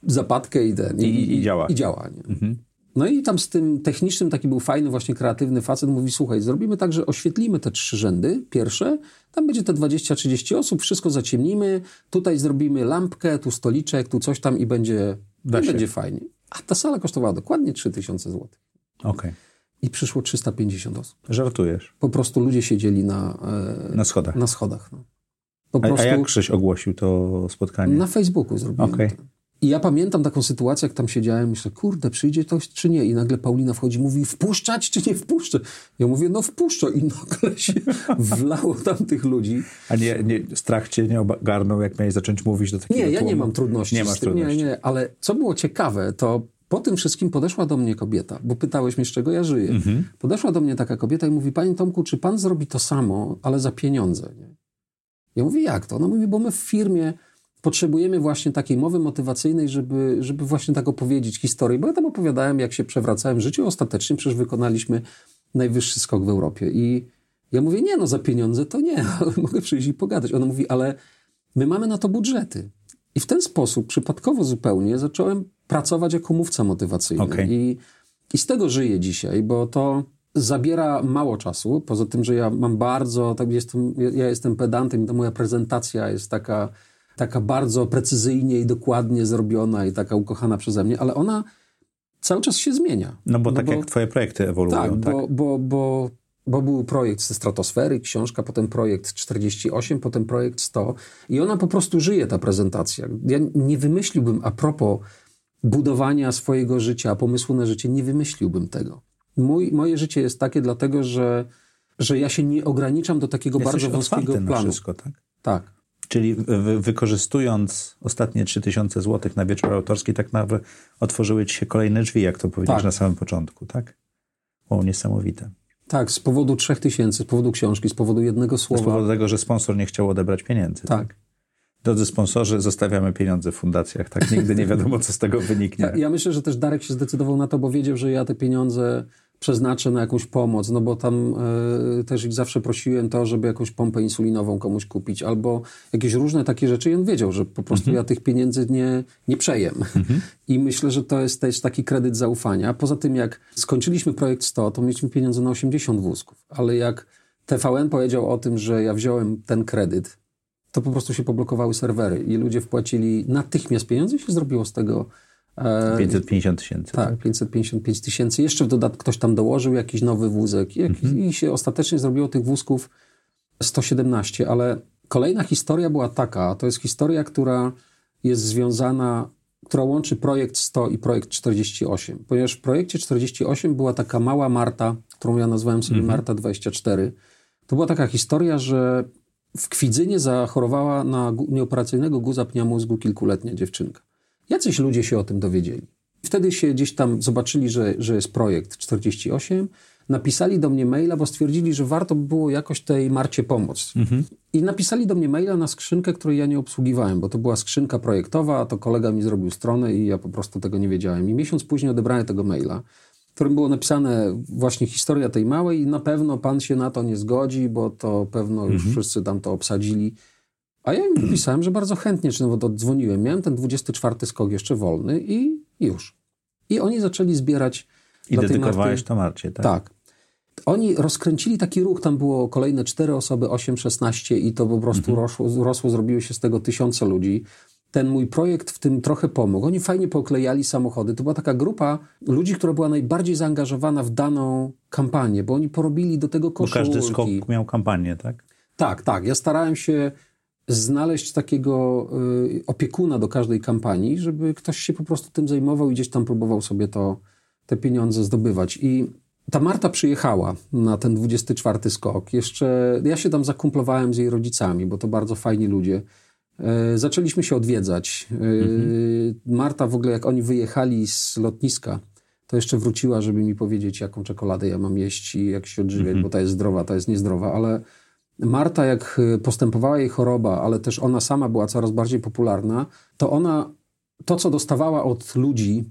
Zapadkę i ten... I działa. I działa, nie? No i tam z tym technicznym taki był fajny, właśnie kreatywny facet. Mówi, słuchaj, zrobimy tak, że oświetlimy te 3 rzędy pierwsze. Tam będzie te 20-30 osób, wszystko zaciemnimy. Tutaj zrobimy lampkę, tu stoliczek, tu coś tam i będzie fajnie. A ta sala kosztowała dokładnie 3000 zł. Okay. I przyszło 350 osób. Żartujesz? Po prostu ludzie siedzieli na schodach. Na schodach no. Po prostu... jak Krzyś ogłosił to spotkanie? Na Facebooku zrobiłem to. I ja pamiętam taką sytuację, jak tam siedziałem, myślę, kurde, przyjdzie ktoś czy nie? I nagle Paulina wchodzi, mówi, wpuszczać czy nie wpuszczę? Ja mówię, no wpuszczę. I nagle się wlało tam tych ludzi. A nie strach cię nie ogarnął, jak miałeś zacząć mówić do takiego tłumu? Ja nie mam trudności. Nie masz trudności. Nie, ale co było ciekawe, to po tym wszystkim podeszła do mnie kobieta, bo pytałeś mnie, z czego ja żyję. Podeszła do mnie taka kobieta i mówi, panie Tomku, czy pan zrobi to samo, ale za pieniądze? Nie? Ja mówię, jak to? Ona mówi, bo my w firmie... potrzebujemy właśnie takiej mowy motywacyjnej, żeby właśnie tak opowiedzieć historię. Bo ja tam opowiadałem, jak się przewracałem w życiu. Ostatecznie przecież wykonaliśmy najwyższy skok w Europie. I ja mówię, nie, no za pieniądze to nie, ale mogę przyjść i pogadać. Ona mówi, ale my mamy na to budżety. I w ten sposób, przypadkowo zupełnie, zacząłem pracować jako mówca motywacyjny. Okay. I z tego żyję dzisiaj, bo to... zabiera mało czasu, poza tym, że ja mam bardzo... tak ja jestem pedantem i ta moja prezentacja jest taka bardzo precyzyjnie i dokładnie zrobiona i taka ukochana przeze mnie, ale ona cały czas się zmienia. No bo jak twoje projekty ewoluują, tak? Bo był projekt ze Stratosfery, książka, potem projekt 48, potem projekt 100 i ona po prostu żyje, ta prezentacja. Ja nie wymyśliłbym a propos budowania swojego życia, pomysłu na życie, nie wymyśliłbym tego. Moje życie jest takie dlatego, że ja się nie ograniczam do takiego bardzo wąskiego planu. Na wszystko, tak? Tak. Czyli wykorzystując ostatnie 3000 zł na wieczór autorski, tak naprawdę otworzyły ci się kolejne drzwi, jak to powiedziałeś na samym początku, tak? O, niesamowite. Tak, z powodu 3000, z powodu książki, z powodu jednego słowa. Z powodu tego, że sponsor nie chciał odebrać pieniędzy. Tak. Drodzy sponsorzy, zostawiamy pieniądze w fundacjach, tak? Nigdy nie wiadomo, co z tego wyniknie. Ja myślę, że też Darek się zdecydował na to, bo wiedział, że ja te pieniądze przeznaczę na jakąś pomoc, no bo tam też ich zawsze prosiłem to, żeby jakąś pompę insulinową komuś kupić, albo jakieś różne takie rzeczy i on wiedział, że po prostu ja tych pieniędzy nie przejem. I myślę, że to jest też taki kredyt zaufania. Poza tym, jak skończyliśmy projekt 100, to mieliśmy pieniądze na 80 wózków, ale jak TVN powiedział o tym, że ja wziąłem ten kredyt, to po prostu się poblokowały serwery i ludzie wpłacili natychmiast pieniądze i się zrobiło z tego 550 000. Tak, 555 000. Jeszcze w dodatku ktoś tam dołożył jakiś nowy wózek i się ostatecznie zrobiło tych wózków 117. Ale kolejna historia była taka, to jest historia, która jest związana, która łączy projekt 100 i projekt 48. Ponieważ w projekcie 48 była taka mała Marta, którą ja nazwałem sobie Marta 24. To była taka historia, że W Kwidzynie zachorowała na nieoperacyjnego guza pnia mózgu kilkuletnia dziewczynka. Jacyś ludzie się o tym dowiedzieli. Wtedy się gdzieś tam zobaczyli, że jest projekt 48, napisali do mnie maila, bo stwierdzili, że warto by było jakoś tej Marcie pomóc. Mhm. I napisali do mnie maila na skrzynkę, której ja nie obsługiwałem, bo to była skrzynka projektowa, a to kolega mi zrobił stronę i ja po prostu tego nie wiedziałem. I miesiąc później odebrałem tego maila, w którym było napisane właśnie historia tej małej i na pewno pan się na to nie zgodzi, bo to pewno już wszyscy tam to obsadzili. A ja im pisałem, że bardzo chętnie, czy nawet oddzwoniłem. Miałem ten 24 skok jeszcze wolny i już. I oni zaczęli zbierać i dla tej Marty. I dedykowałeś to Marcie, tak? Tak. Oni rozkręcili taki ruch, tam było kolejne 4 osoby, 8, 16 i to po prostu rosło, zrobiły się z tego tysiące ludzi. Ten mój projekt w tym trochę pomógł. Oni fajnie poklejali samochody. To była taka grupa ludzi, która była najbardziej zaangażowana w daną kampanię, bo oni porobili do tego koszulki. Bo każdy skok miał kampanię, tak? Tak, tak. Ja starałem się znaleźć takiego opiekuna do każdej kampanii, żeby ktoś się po prostu tym zajmował i gdzieś tam próbował sobie te pieniądze zdobywać. I ta Marta przyjechała na ten 24 skok. Jeszcze ja się tam zakumplowałem z jej rodzicami, bo to bardzo fajni ludzie. Zaczęliśmy się odwiedzać. Marta w ogóle, jak oni wyjechali z lotniska, to jeszcze wróciła, żeby mi powiedzieć, jaką czekoladę ja mam jeść i jak się odżywiać, bo ta jest zdrowa, ta jest niezdrowa, ale Marta, jak postępowała jej choroba, ale też ona sama była coraz bardziej popularna, to ona to, co dostawała od ludzi,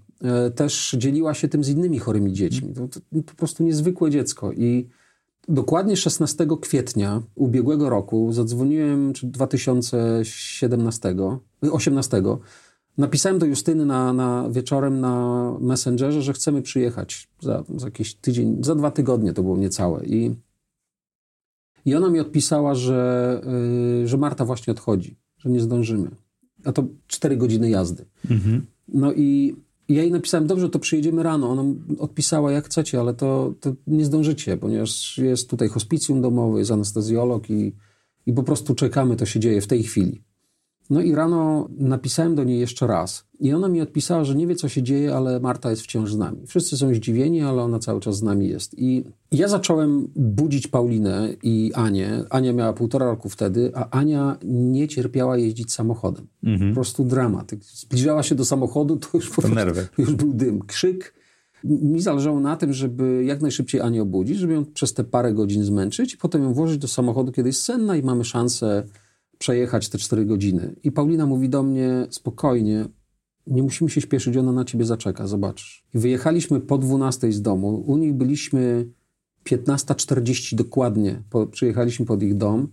też dzieliła się tym z innymi chorymi dziećmi. To po prostu niezwykłe dziecko. I dokładnie 16 kwietnia ubiegłego roku zadzwoniłem, czy 2018, napisałem do Justyny na wieczorem na Messengerze, że chcemy przyjechać za jakiś tydzień, za 2 tygodnie to było niecałe. I ona mi odpisała, że Marta właśnie odchodzi, że nie zdążymy. A to 4 godziny jazdy. No i ja jej napisałem, dobrze, to przyjedziemy rano. Ona odpisała, jak chcecie, ale to nie zdążycie, ponieważ jest tutaj hospicjum domowe, jest anestezjolog i po prostu czekamy, to się dzieje w tej chwili. No i rano napisałem do niej jeszcze raz i ona mi odpisała, że nie wie, co się dzieje, ale Marta jest wciąż z nami. Wszyscy są zdziwieni, ale ona cały czas z nami jest. I ja zacząłem budzić Paulinę i Anię. Ania miała 1,5 roku wtedy, a Ania nie cierpiała jeździć samochodem. Po prostu dramat. Jak zbliżała się do samochodu, to już po prostu już był dym, krzyk. Mi zależało na tym, żeby jak najszybciej Anię obudzić, żeby ją przez te parę godzin zmęczyć i potem ją włożyć do samochodu, kiedy jest senna i mamy szansę przejechać te 4 godziny. I Paulina mówi do mnie spokojnie, nie musimy się śpieszyć, ona na ciebie zaczeka, zobaczysz. I wyjechaliśmy po 12 z domu, u nich byliśmy 15:40 dokładnie, przyjechaliśmy pod ich dom,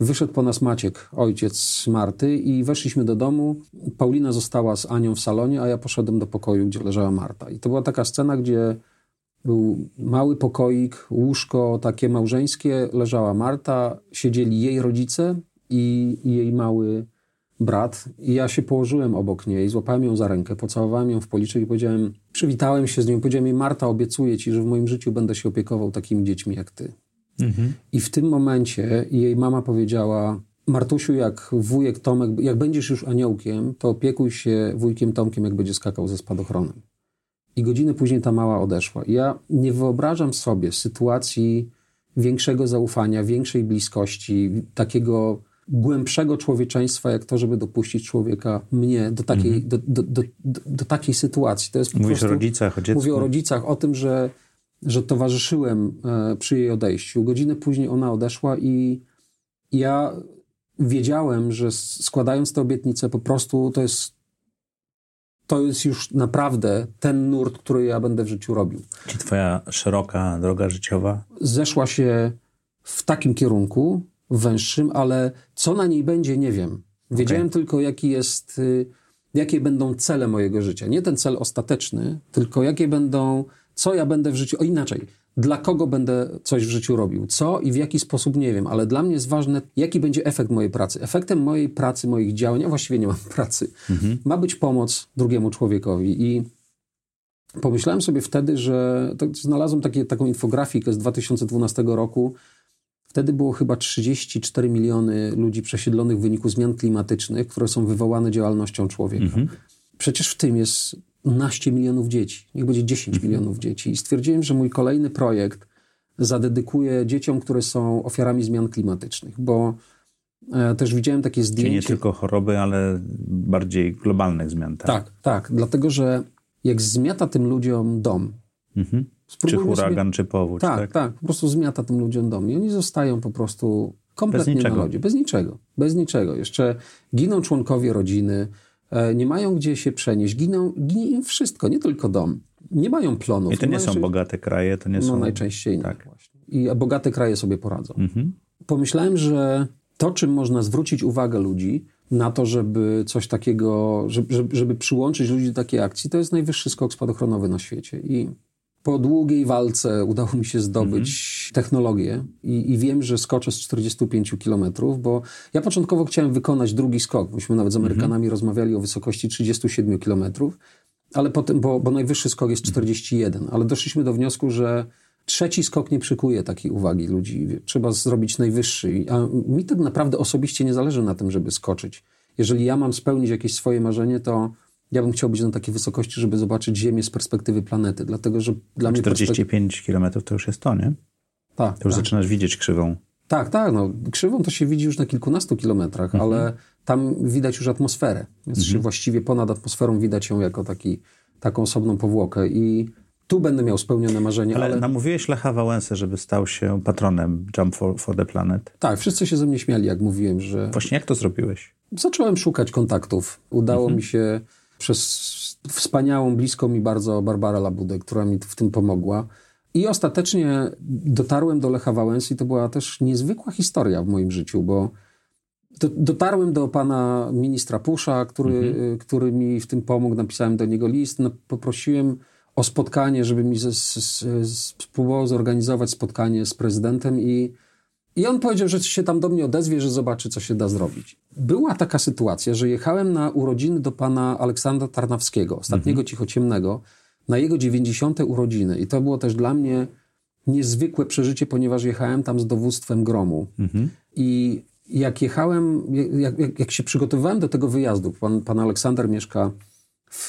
wyszedł po nas Maciek, ojciec Marty i weszliśmy do domu, Paulina została z Anią w salonie, a ja poszedłem do pokoju, gdzie leżała Marta. I to była taka scena, gdzie był mały pokoik, łóżko takie małżeńskie, leżała Marta, siedzieli jej rodzice i jej mały brat. I ja się położyłem obok niej, złapałem ją za rękę, pocałowałem ją w policzek i powiedziałem, przywitałem się z nią, powiedziałem jej, Marta, obiecuję ci, że w moim życiu będę się opiekował takimi dziećmi jak ty. I w tym momencie jej mama powiedziała, Martusiu, jak wujek Tomek, jak będziesz już aniołkiem, to opiekuj się wujkiem Tomkiem, jak będzie skakał ze spadochronem. I godziny później ta mała odeszła. I ja nie wyobrażam sobie sytuacji większego zaufania, większej bliskości, takiego głębszego człowieczeństwa, jak to, żeby dopuścić człowieka, mnie, do takiej, do takiej sytuacji. To jest po Mówisz prostu, o rodzicach, o dziecku. Mówię o rodzicach, o tym, że towarzyszyłem przy jej odejściu. Godzinę później ona odeszła i ja wiedziałem, że składając tę obietnicę, po prostu to jest już naprawdę ten nurt, który ja będę w życiu robił. Czyli twoja szeroka droga życiowa? Zeszła się w takim kierunku, węższym, ale co na niej będzie, nie wiem. Wiedziałem tylko, jakie będą cele mojego życia. Nie ten cel ostateczny, tylko jakie będą, co ja będę w życiu, o inaczej, dla kogo będę coś w życiu robił, co i w jaki sposób, nie wiem, ale dla mnie jest ważne, jaki będzie efekt mojej pracy. Efektem mojej pracy, moich działań, a właściwie nie mam pracy, ma być pomoc drugiemu człowiekowi. I pomyślałem sobie wtedy, że znalazłem taką infografikę z 2012 roku. Wtedy było chyba 34 miliony ludzi przesiedlonych w wyniku zmian klimatycznych, które są wywołane działalnością człowieka. Przecież w tym jest 11 milionów dzieci. Niech będzie 10 milionów dzieci. I stwierdziłem, że mój kolejny projekt zadedykuję dzieciom, które są ofiarami zmian klimatycznych, bo Też widziałem takie zdjęcie. Czyli nie tylko choroby, ale bardziej globalnych zmian. Tak. Dlatego, że jak zmiata tym ludziom dom. Mhm. Czy huragan, czy powódź. Tak. Po prostu zmiata tym ludziom dom. I oni zostają po prostu kompletnie na lodzie. Bez niczego. Jeszcze giną członkowie rodziny, nie mają gdzie się przenieść. Ginie im wszystko, nie tylko dom. Nie mają plonów. I to nie są bogate kraje, to nie są... No najczęściej tak. Nie. Właśnie. I bogate kraje sobie poradzą. Mhm. Pomyślałem, że to, czym można zwrócić uwagę ludzi na to, żeby coś takiego, żeby przyłączyć ludzi do takiej akcji, to jest najwyższy skok spadochronowy na świecie. I po długiej walce udało mi się zdobyć technologię i wiem, że skoczę z 45 kilometrów, bo ja początkowo chciałem wykonać drugi skok. Myśmy nawet z Amerykanami rozmawiali o wysokości 37 kilometrów, ale potem, bo najwyższy skok jest 41, ale doszliśmy do wniosku, że trzeci skok nie przykuje takiej uwagi ludzi. Trzeba zrobić najwyższy. A mi tak naprawdę osobiście nie zależy na tym, żeby skoczyć. Jeżeli ja mam spełnić jakieś swoje marzenie, to ja bym chciał być na takiej wysokości, żeby zobaczyć Ziemię z perspektywy planety. Dlatego, że dla mnie... 45 kilometrów to już jest to, nie? Tak. To już zaczynasz widzieć krzywą. Tak. No, krzywą to się widzi już na kilkunastu kilometrach, ale tam widać już atmosferę. Więc właściwie ponad atmosferą widać ją jako taką osobną powłokę. I tu będę miał spełnione marzenie. Ale namówiłeś Lecha Wałęsę, żeby stał się patronem Jump for the Planet. Tak, wszyscy się ze mnie śmiali, jak mówiłem, że... Właśnie jak to zrobiłeś? Zacząłem szukać kontaktów. Udało mi się przez wspaniałą, bliską mi bardzo Barbarę Labudę, która mi w tym pomogła. I ostatecznie dotarłem do Lecha Wałęsy i to była też niezwykła historia w moim życiu, bo dotarłem do pana ministra Pusza, który mi w tym pomógł. Napisałem do niego list, poprosiłem o spotkanie, żeby mi spróbował zorganizować spotkanie z prezydentem i on powiedział, że się tam do mnie odezwie, że zobaczy, co się da zrobić. Była taka sytuacja, że jechałem na urodziny do pana Aleksandra Tarnawskiego, ostatniego cichociemnego, na jego 90. urodziny. I to było też dla mnie niezwykłe przeżycie, ponieważ jechałem tam z dowództwem gromu. I jak jechałem, jak się przygotowywałem do tego wyjazdu, pan Aleksander mieszka w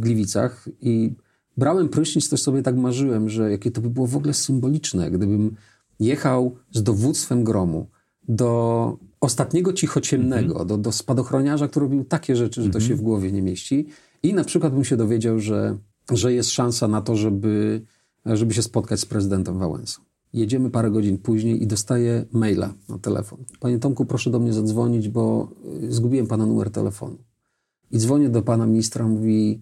Gliwicach i brałem prysznic, też sobie tak marzyłem, że jakie to by było w ogóle symboliczne, gdybym jechał z dowództwem gromu do ostatniego cichociemnego, do spadochroniarza, który robił takie rzeczy, że to się w głowie nie mieści. I na przykład bym się dowiedział, że jest szansa na to, żeby się spotkać z prezydentem Wałęsą. Jedziemy parę godzin później i dostaję maila na telefon. Panie Tomku, proszę do mnie zadzwonić, bo zgubiłem pana numer telefonu. I dzwonię do pana ministra, mówi,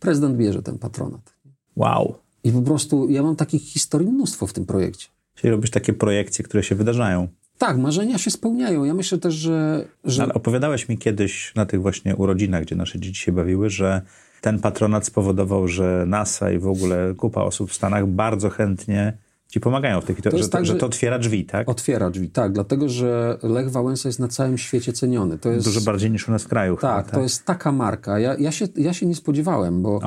prezydent bierze ten patronat. Wow. I po prostu ja mam takich historii mnóstwo w tym projekcie. Czyli robisz takie projekcje, które się wydarzają. Tak, marzenia się spełniają. Ja myślę też, że... Ale opowiadałeś mi kiedyś na tych właśnie urodzinach, gdzie nasze dzieci się bawiły, że ten patronat spowodował, że NASA i w ogóle kupa osób w Stanach bardzo chętnie ci pomagają w tych... że to otwiera drzwi, tak? Otwiera drzwi, tak. Dlatego, że Lech Wałęsa jest na całym świecie ceniony. To jest... Dużo bardziej niż u nas w kraju. Tak, to jest taka marka. Ja się nie spodziewałem, bo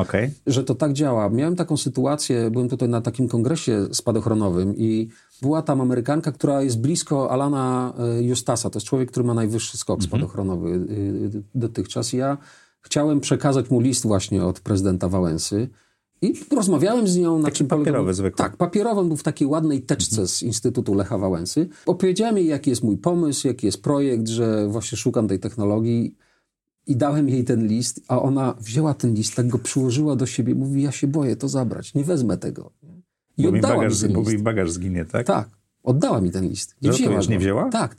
że to tak działa. Miałem taką sytuację, byłem tutaj na takim kongresie spadochronowym i była tam Amerykanka, która jest blisko Alana Justasa. To jest człowiek, który ma najwyższy skok spadochronowy dotychczas. Ja chciałem przekazać mu list właśnie od prezydenta Wałęsy. I rozmawiałem z nią... Taki papierowy zwykły. Tak, papierowy, był w takiej ładnej teczce z Instytutu Lecha Wałęsy. Opowiedziałem jej, jaki jest mój pomysł, jaki jest projekt, że właśnie szukam tej technologii i dałem jej ten list, a ona wzięła ten list, tak go przyłożyła do siebie, mówi, ja się boję to zabrać, nie wezmę tego. I bo oddała mi ten list. Bo mi bagaż zginie, tak? Tak, oddała mi ten list. Nie wzięła. Nie wzięła? Tak.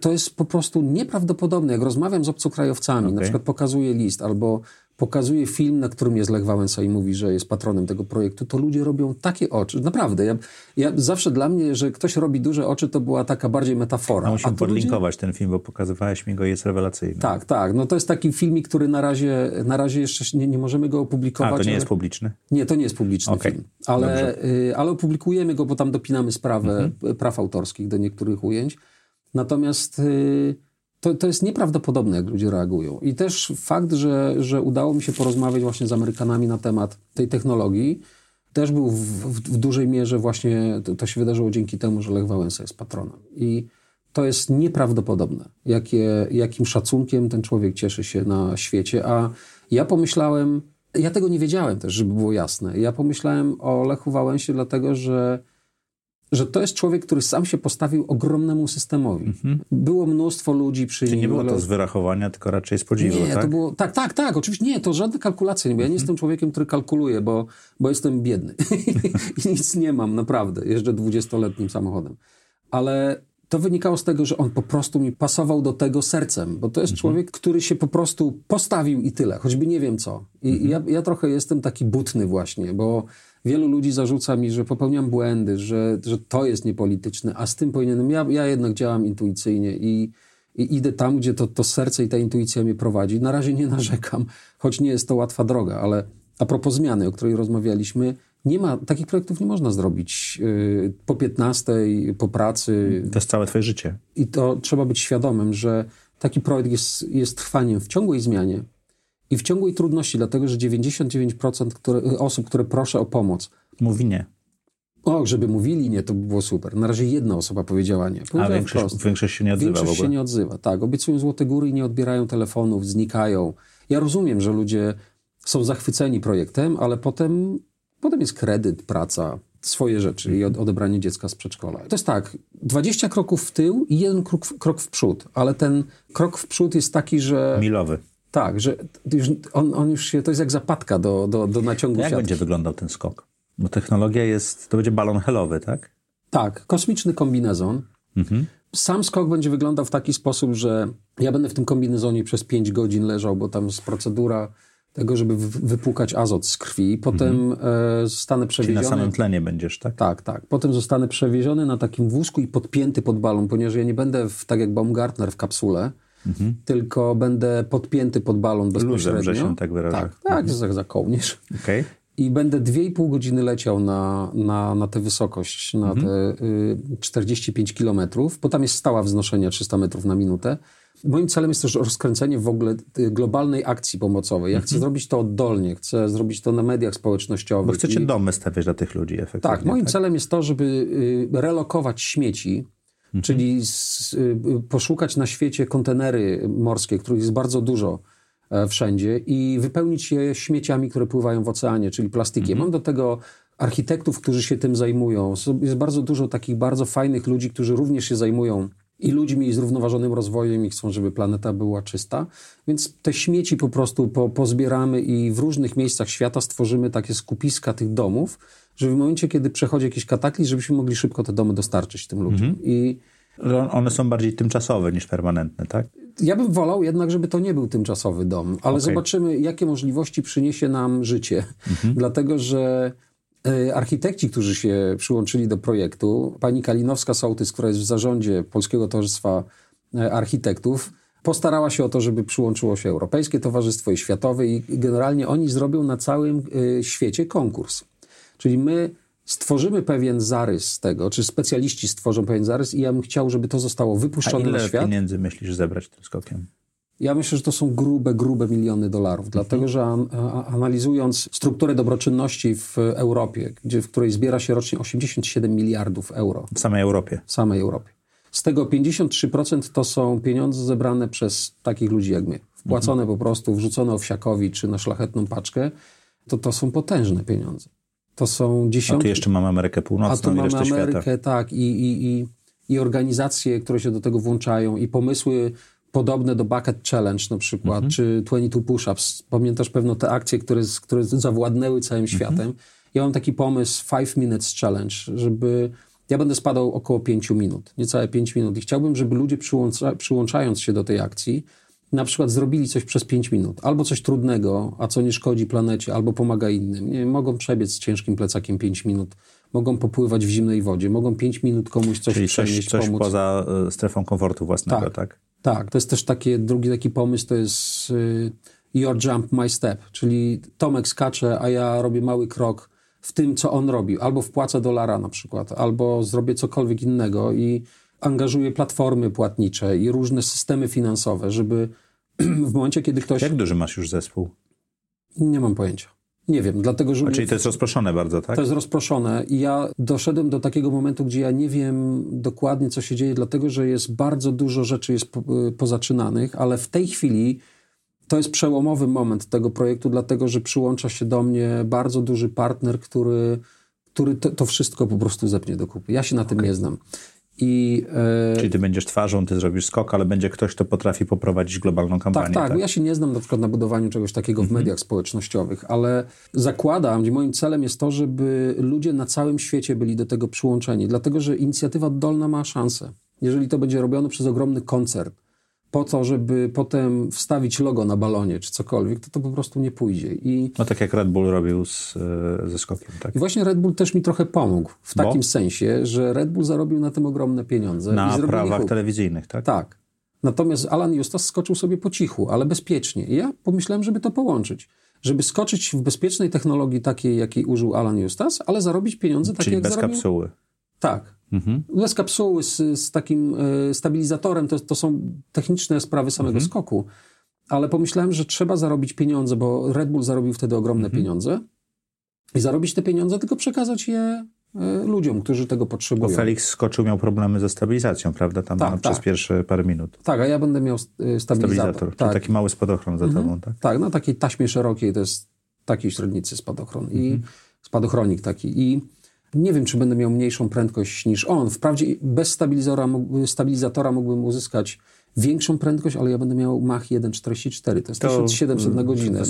To jest po prostu nieprawdopodobne. Jak rozmawiam z obcokrajowcami, na przykład pokazuję list albo... pokazuje film, na którym jest Lech Wałęsa i mówi, że jest patronem tego projektu, to ludzie robią takie oczy. Naprawdę. Ja zawsze dla mnie, że ktoś robi duże oczy, to była taka bardziej metafora. Musimy podlinkować ten film, bo pokazywałeś mi go, jest rewelacyjny. Tak. No to jest taki filmik, który na razie jeszcze nie możemy go opublikować. A to nie jest publiczny? Nie, to nie jest publiczny film. Ale opublikujemy go, bo tam dopinamy sprawę praw autorskich do niektórych ujęć. Natomiast... To jest nieprawdopodobne, jak ludzie reagują. I też fakt, że udało mi się porozmawiać właśnie z Amerykanami na temat tej technologii, też był w dużej mierze właśnie, to się wydarzyło dzięki temu, że Lech Wałęsa jest patronem. I to jest nieprawdopodobne, jakim szacunkiem ten człowiek cieszy się na świecie. A ja pomyślałem, ja tego nie wiedziałem też, żeby było jasne, ja pomyślałem o Lechu Wałęsie dlatego, że że to jest człowiek, który sam się postawił ogromnemu systemowi. Mhm. Było mnóstwo ludzi przy nim. Nie było to z wyrachowania, tylko raczej z podziwu, nie, tak? To było, tak. Oczywiście nie, to żadne kalkulacje. Ja nie jestem człowiekiem, który kalkuluje, bo jestem biedny. I nic nie mam, naprawdę. Jeżdżę 20-letnim samochodem. Ale to wynikało z tego, że on po prostu mi pasował do tego sercem, bo to jest człowiek, który się po prostu postawił i tyle, choćby nie wiem co. I ja trochę jestem taki butny właśnie, bo wielu ludzi zarzuca mi, że popełniam błędy, że to jest niepolityczne, a z tym powinienem... Ja jednak działam intuicyjnie i idę tam, gdzie to serce i ta intuicja mnie prowadzi. Na razie nie narzekam, choć nie jest to łatwa droga, ale a propos zmiany, o której rozmawialiśmy, nie ma, takich projektów nie można zrobić po 15:00, po pracy. To jest całe twoje życie. I to trzeba być świadomym, że taki projekt jest trwaniem w ciągłej zmianie i w ciągłej trudności, dlatego że 99% osób, które proszę o pomoc... Mówi nie. O, żeby mówili nie, to by było super. Na razie jedna osoba powiedziała nie. A większość się nie odzywa w ogóle. Większość się nie odzywa, tak. Obiecują złote góry i nie odbierają telefonów, znikają. Ja rozumiem, że ludzie są zachwyceni projektem, ale potem jest kredyt, praca, swoje rzeczy i odebranie dziecka z przedszkola. To jest tak, 20 kroków w tył i jeden krok w przód, ale ten krok w przód jest taki, że... Milowy. Tak, że on już się... To jest jak zapadka do naciągu siatki. Jak będzie wyglądał ten skok? Bo technologia jest... To będzie balon helowy, tak? Tak, kosmiczny kombinezon. Mhm. Sam skok będzie wyglądał w taki sposób, że ja będę w tym kombinezonie przez 5 godzin leżał, bo tam jest procedura... tego, żeby wypłukać azot z krwi. Potem zostanę przewieziony... Czyli na samym tlenie będziesz, tak? Tak. Potem zostanę przewieziony na takim wózku i podpięty pod balon, ponieważ ja nie będę tak jak Baumgartner w kapsule, tylko będę podpięty pod balon bezpośrednio. Luzem, że się tak wyraża. Tak, za kołnierz. Okay. I będę 2,5 godziny leciał na tę wysokość, na te 45 kilometrów, bo tam jest stała wznoszenia 300 metrów na minutę. Moim celem jest też rozkręcenie w ogóle globalnej akcji pomocowej. Ja chcę zrobić to oddolnie, chcę zrobić to na mediach społecznościowych. Bo chcecie domy stawiać dla tych ludzi efektywnie. Tak, moim celem jest to, żeby relokować śmieci, czyli poszukać na świecie kontenery morskie, których jest bardzo dużo wszędzie i wypełnić je śmieciami, które pływają w oceanie, czyli plastikiem. Mam do tego architektów, którzy się tym zajmują. Jest bardzo dużo takich bardzo fajnych ludzi, którzy również się zajmują i ludźmi, i zrównoważonym rozwojem, i chcą, żeby planeta była czysta. Więc te śmieci po prostu pozbieramy i w różnych miejscach świata stworzymy takie skupiska tych domów, żeby w momencie, kiedy przechodzi jakiś kataklizm, żebyśmy mogli szybko te domy dostarczyć tym ludziom. One są bardziej tymczasowe niż permanentne, tak? Ja bym wolał jednak, żeby to nie był tymczasowy dom, ale zobaczymy, jakie możliwości przyniesie nam życie. Dlatego, że architekci, którzy się przyłączyli do projektu, pani Kalinowska-Sołtys, która jest w zarządzie Polskiego Towarzystwa Architektów, postarała się o to, żeby przyłączyło się Europejskie Towarzystwo i Światowe i generalnie oni zrobią na całym świecie konkurs. Czyli my stworzymy pewien zarys tego, czy specjaliści stworzą pewien zarys i ja bym chciał, żeby to zostało wypuszczone na świat. A ile pieniędzy myślisz zebrać tym skokiem? Ja myślę, że to są grube miliony dolarów, dlatego że analizując strukturę dobroczynności w Europie, w której zbiera się rocznie 87 miliardów euro. W samej Europie. Z tego 53% to są pieniądze zebrane przez takich ludzi jak my. Wpłacone po prostu, wrzucone owsiakowi czy na szlachetną paczkę. To są potężne pieniądze. To są dziesiątki... A tu jeszcze mamy Amerykę Północną i resztę świata. Tak. I organizacje, które się do tego włączają i pomysły... Podobne do Bucket Challenge na przykład, czy 22 Push-Ups. Pamiętasz pewno te akcje, które zawładnęły całym światem. Ja mam taki pomysł 5 Minutes Challenge, żeby... Ja będę spadał około 5 minut, niecałe 5 minut i chciałbym, żeby ludzie przyłączając się do tej akcji, na przykład zrobili coś przez 5 minut. Albo coś trudnego, a co nie szkodzi planecie, albo pomaga innym. Nie, mogą przebiec z ciężkim plecakiem 5 minut. Mogą popływać w zimnej wodzie. Mogą 5 minut komuś coś przenieść, pomóc. Coś poza strefą komfortu własnego, tak? Tak, to jest też drugi taki pomysł, to jest your jump, my step, czyli Tomek skacze, a ja robię mały krok w tym, co on robi. Albo wpłacę dolara na przykład, albo zrobię cokolwiek innego i angażuję platformy płatnicze i różne systemy finansowe, żeby w momencie, kiedy ktoś... Jak duży masz już zespół? Nie mam pojęcia. Nie wiem, dlatego że... Czyli to jest rozproszone bardzo, tak? To jest rozproszone i ja doszedłem do takiego momentu, gdzie ja nie wiem dokładnie, co się dzieje, dlatego że jest bardzo dużo rzeczy jest pozaczynanych, ale w tej chwili to jest przełomowy moment tego projektu, dlatego że przyłącza się do mnie bardzo duży partner, który który to wszystko po prostu zepnie do kupy. Ja się na tym nie znam. Czyli ty będziesz twarzą, ty zrobisz skok, ale będzie ktoś, kto potrafi poprowadzić globalną kampanię. Tak. Ja się nie znam na przykład na budowaniu czegoś takiego w mediach społecznościowych, ale zakładam, że moim celem jest to, żeby ludzie na całym świecie byli do tego przyłączeni, dlatego że inicjatywa oddolna ma szansę. Jeżeli to będzie robione przez ogromny koncern, po to, żeby potem wstawić logo na balonie czy cokolwiek, to po prostu nie pójdzie. No tak jak Red Bull robił ze skokiem. Tak? I właśnie Red Bull też mi trochę pomógł w takim sensie, że Red Bull zarobił na tym ogromne pieniądze. Na prawach telewizyjnych, tak? Tak. Natomiast Alan Justas skoczył sobie po cichu, ale bezpiecznie. I ja pomyślałem, żeby to połączyć. Żeby skoczyć w bezpiecznej technologii takiej, jakiej użył Alan Justas, ale zarobić pieniądze takie, czyli jak zarobił... Czyli bez kapsuły. Tak. Bez kapsuły, z takim stabilizatorem, to są techniczne sprawy samego skoku, ale pomyślałem, że trzeba zarobić pieniądze, bo Red Bull zarobił wtedy ogromne pieniądze i zarobić te pieniądze, tylko przekazać je ludziom, którzy tego potrzebują. Bo Felix skoczył, miał problemy ze stabilizacją, prawda? Tam przez pierwsze parę minut. Tak, a ja będę miał stabilizator. Tak. Taki mały spadochron za tobą, tak? Tak, na takiej taśmie szerokiej to jest takiej średnicy spadochron i spadochronik taki i... Nie wiem, czy będę miał mniejszą prędkość niż on. Wprawdzie bez stabilizatora mógłbym uzyskać większą prędkość, ale ja będę miał Mach 1,44. To jest 1700 na godzinę.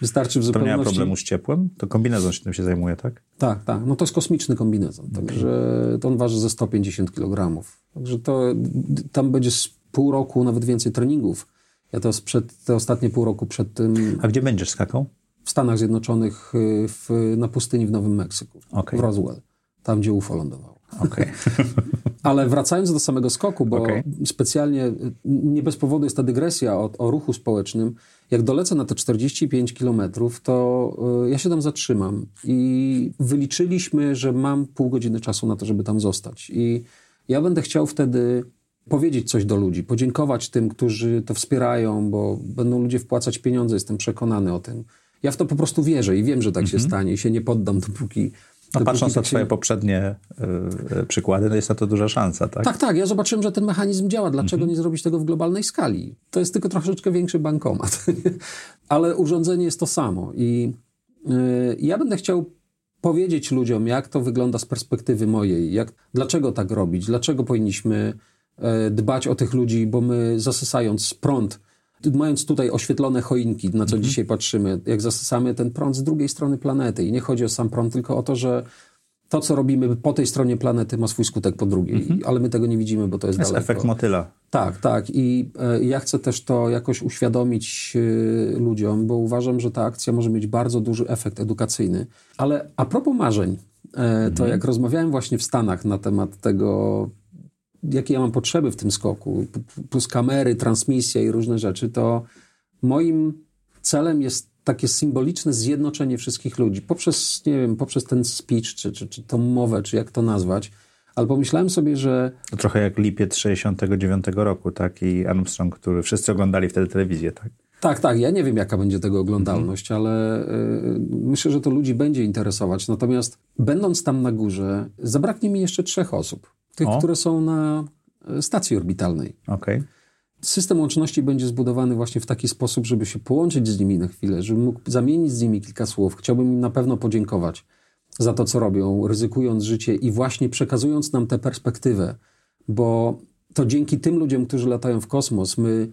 Wystarczy w zupełności. To nie ma problemu z ciepłem? To kombinezon się tym się zajmuje, tak? Tak. No to jest kosmiczny kombinezon. Także to on waży ze 150 kg. Także to tam będzie z pół roku, nawet więcej treningów. Ja to te ostatnie pół roku przed tym... A gdzie będziesz skakał? W Stanach Zjednoczonych, na pustyni w Nowym Meksyku, w Roswell, tam gdzie UFO lądowało. Ale wracając do samego skoku, bo specjalnie, nie bez powodu jest ta dygresja o ruchu społecznym, jak dolecę na te 45 kilometrów, to ja się tam zatrzymam i wyliczyliśmy, że mam pół godziny czasu na to, żeby tam zostać. I ja będę chciał wtedy powiedzieć coś do ludzi, podziękować tym, którzy to wspierają, bo będą ludzie wpłacać pieniądze, jestem przekonany o tym. Ja w to po prostu wierzę i wiem, że tak się stanie i się nie poddam, dopóki... Patrząc na twoje poprzednie przykłady, to jest na to duża szansa, tak? Tak. Ja zobaczyłem, że ten mechanizm działa. Dlaczego nie zrobić tego w globalnej skali? To jest tylko troszeczkę większy bankomat. Ale urządzenie jest to samo. I ja będę chciał powiedzieć ludziom, jak to wygląda z perspektywy mojej. Dlaczego tak robić? Dlaczego powinniśmy dbać o tych ludzi? Bo my zasysając prąd, mając tutaj oświetlone choinki, na co dzisiaj patrzymy, jak zasysamy ten prąd z drugiej strony planety. I nie chodzi o sam prąd, tylko o to, że to, co robimy po tej stronie planety, ma swój skutek po drugiej. Ale my tego nie widzimy, bo to jest daleko. To jest efekt motyla. Tak. I ja chcę też to jakoś uświadomić ludziom, bo uważam, że ta akcja może mieć bardzo duży efekt edukacyjny. Ale a propos marzeń, to jak rozmawiałem właśnie w Stanach na temat tego... jakie ja mam potrzeby w tym skoku, plus kamery, transmisje i różne rzeczy, to moim celem jest takie symboliczne zjednoczenie wszystkich ludzi poprzez, nie wiem, poprzez ten speech, czy tą mowę, czy jak to nazwać, ale pomyślałem sobie, że... To trochę jak lipiec 69 roku, tak? I Armstrong, który wszyscy oglądali wtedy telewizję, tak? Tak. Ja nie wiem, jaka będzie tego oglądalność, ale myślę, że to ludzi będzie interesować. Natomiast będąc tam na górze, zabraknie mi jeszcze 3 osób. Które są na stacji orbitalnej. System łączności będzie zbudowany właśnie w taki sposób, żeby się połączyć z nimi na chwilę, żebym mógł zamienić z nimi kilka słów. Chciałbym im na pewno podziękować za to, co robią, ryzykując życie i właśnie przekazując nam tę perspektywę, bo to dzięki tym ludziom, którzy latają w kosmos, my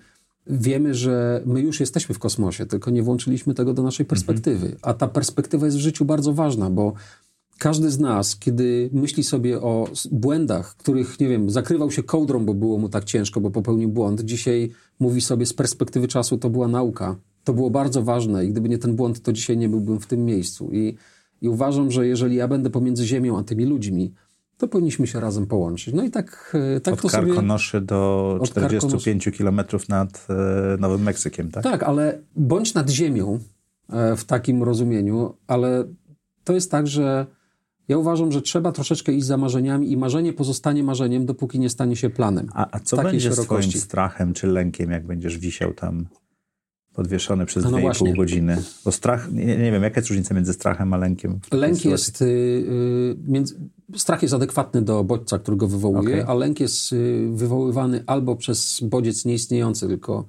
wiemy, że my już jesteśmy w kosmosie, tylko nie włączyliśmy tego do naszej perspektywy. A ta perspektywa jest w życiu bardzo ważna, bo każdy z nas, kiedy myśli sobie o błędach, których, nie wiem, zakrywał się kołdrą, bo było mu tak ciężko, bo popełnił błąd, dzisiaj mówi sobie z perspektywy czasu, to była nauka, to było bardzo ważne i gdyby nie ten błąd, to dzisiaj nie byłbym w tym miejscu. I uważam, że jeżeli ja będę pomiędzy Ziemią a tymi ludźmi, to powinniśmy się razem połączyć. No i tak od to sobie... Od Karkonoszy do 45 kilometrów nad Nowym Meksykiem, tak? Tak, ale bądź nad Ziemią w takim rozumieniu, ale to jest tak, że ja uważam, że trzeba troszeczkę iść za marzeniami i marzenie pozostanie marzeniem, dopóki nie stanie się planem. A co będzie z twoim strachem czy lękiem, jak będziesz wisiał tam? podwieszony przez 2,5 godziny. Bo strach, nie wiem, jaka jest różnica między strachem a lękiem? Lęk jest, strach jest adekwatny do bodźca, który go wywołuje, a lęk jest wywoływany albo przez bodziec nieistniejący, tylko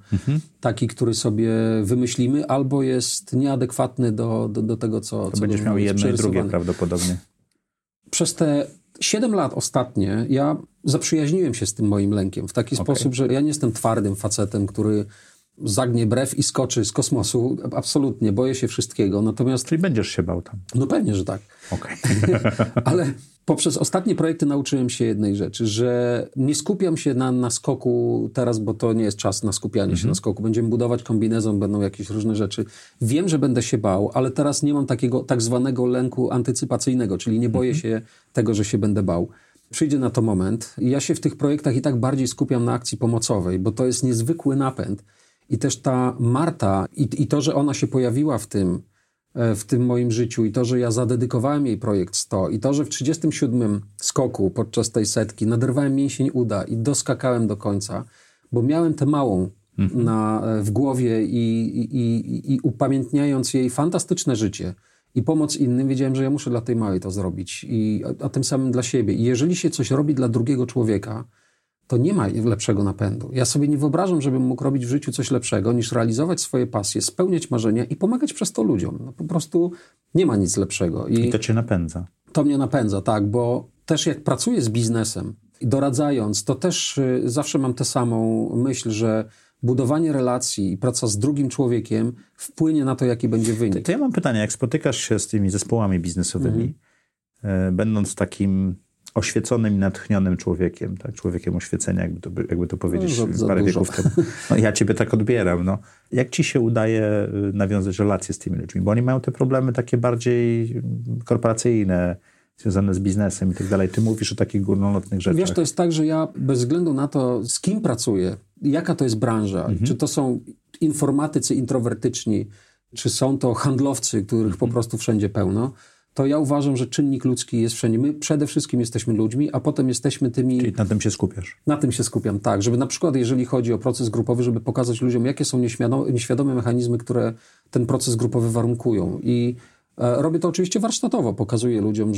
taki, który sobie wymyślimy, albo jest nieadekwatny do tego, co... To będziesz miał jedno i drugie prawdopodobnie. Przez te 7 lat ostatnie ja zaprzyjaźniłem się z tym moim lękiem w taki sposób, że ja nie jestem twardym facetem, który zagnie brew i skoczy z kosmosu. Absolutnie, boję się wszystkiego. Natomiast... Czyli będziesz się bał tam. No pewnie, że tak. Ale poprzez ostatnie projekty nauczyłem się jednej rzeczy, że nie skupiam się na skoku teraz, bo to nie jest czas na skupianie się na skoku. Będziemy budować kombinezon, będą jakieś różne rzeczy. Wiem, że będę się bał, ale teraz nie mam takiego tak zwanego lęku antycypacyjnego, czyli nie boję się tego, że się będę bał. Przyjdzie na to moment. Ja się w tych projektach i tak bardziej skupiam na akcji pomocowej, bo to jest niezwykły napęd. I też ta Marta i to, że ona się pojawiła w tym moim życiu i to, że ja zadedykowałem jej projekt 100 i to, że w 37 skoku podczas tej setki naderwałem mięsień uda i doskakałem do końca, bo miałem tę małą w głowie i upamiętniając jej fantastyczne życie i pomoc innym, wiedziałem, że ja muszę dla tej małej to zrobić, a tym samym dla siebie. I jeżeli się coś robi dla drugiego człowieka, to nie ma lepszego napędu. Ja sobie nie wyobrażam, żebym mógł robić w życiu coś lepszego, niż realizować swoje pasje, spełniać marzenia i pomagać przez to ludziom. No po prostu nie ma nic lepszego. I to cię napędza. To mnie napędza, tak, bo też jak pracuję z biznesem i doradzając, to też zawsze mam tę samą myśl, że budowanie relacji i praca z drugim człowiekiem wpłynie na to, jaki będzie wynik. To ja mam pytanie, jak spotykasz się z tymi zespołami biznesowymi, będąc takim oświeconym i natchnionym człowiekiem, tak? Człowiekiem oświecenia, jakby to powiedzieć parę wieków temu. No, ja ciebie tak odbieram. No. Jak ci się udaje nawiązać relacje z tymi ludźmi? Bo oni mają te problemy takie bardziej korporacyjne, związane z biznesem i tak dalej. Ty mówisz o takich górnolotnych rzeczach. Wiesz, to jest tak, że ja bez względu na to, z kim pracuję, jaka to jest branża, czy to są informatycy introwertyczni, czy są to handlowcy, których po prostu wszędzie pełno, to ja uważam, że czynnik ludzki jest wszędzie. My przede wszystkim jesteśmy ludźmi, a potem jesteśmy tymi... Czyli na tym się skupiasz. Na tym się skupiam, tak. Żeby na przykład, jeżeli chodzi o proces grupowy, żeby pokazać ludziom, jakie są nieświadome mechanizmy, które ten proces grupowy warunkują. I robię to oczywiście warsztatowo. Pokazuję ludziom,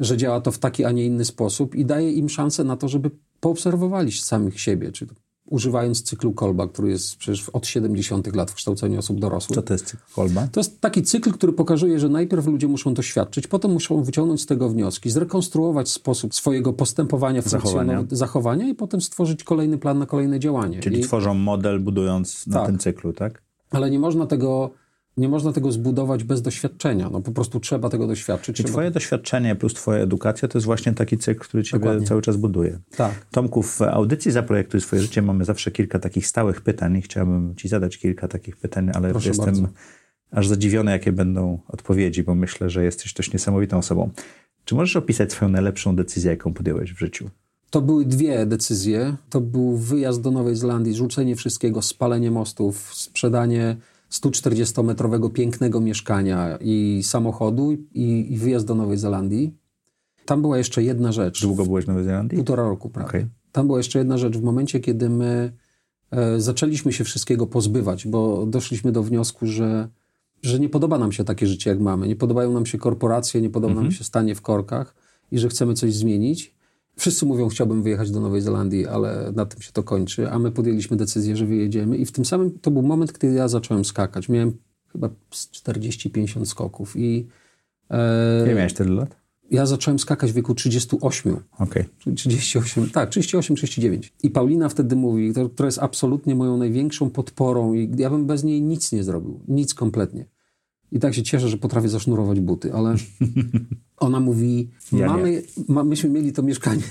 że działa to w taki, a nie inny sposób i daję im szansę na to, żeby poobserwowali samych siebie, czyli używając cyklu Kolba, który jest przecież od 70 lat w kształceniu osób dorosłych. Co to jest cykl Kolba? To jest taki cykl, który pokazuje, że najpierw ludzie muszą doświadczyć, potem muszą wyciągnąć z tego wnioski, zrekonstruować sposób swojego postępowania, zachowania i potem stworzyć kolejny plan na kolejne działanie. Czyli tworzą model, budując na tym cyklu, tak? Ale nie można tego zbudować bez doświadczenia. No po prostu trzeba tego doświadczyć. I twoje doświadczenie plus twoja edukacja to jest właśnie taki cykl, który ciebie cały czas buduje. Tak. Tomku, w audycji Zaprojektuj Swoje Życie mamy zawsze kilka takich stałych pytań i chciałbym ci zadać kilka takich pytań, ale proszę jestem bardzo. Aż zadziwiony, jakie będą odpowiedzi, bo myślę, że jesteś też niesamowitą osobą. Czy możesz opisać swoją najlepszą decyzję, jaką podjąłeś w życiu? To były 2 decyzje. To był wyjazd do Nowej Zelandii, rzucenie wszystkiego, spalenie mostów, sprzedanie 140-metrowego pięknego mieszkania i samochodu i wyjazd do Nowej Zelandii. Tam była jeszcze jedna rzecz. Długo byłeś w Nowej Zelandii? 1,5 roku prawie. Tam była jeszcze jedna rzecz. W momencie, kiedy my zaczęliśmy się wszystkiego pozbywać, bo doszliśmy do wniosku, że nie podoba nam się takie życie, jak mamy. Nie podobają nam się korporacje, nie podoba nam się stanie w korkach i że chcemy coś zmienić. Wszyscy mówią, chciałbym wyjechać do Nowej Zelandii, ale na tym się to kończy, a my podjęliśmy decyzję, że wyjedziemy i w tym samym to był moment, kiedy ja zacząłem skakać. Miałem chyba 40-50 skoków i... Ile miałeś tyle lat? Ja zacząłem skakać w wieku 38. Okej. 38-39. I Paulina wtedy mówi, która jest absolutnie moją największą podporą i ja bym bez niej nic nie zrobił. Nic kompletnie. I tak się cieszę, że potrafię zasznurować buty, ale ona mówi, myśmy mieli to mieszkanie.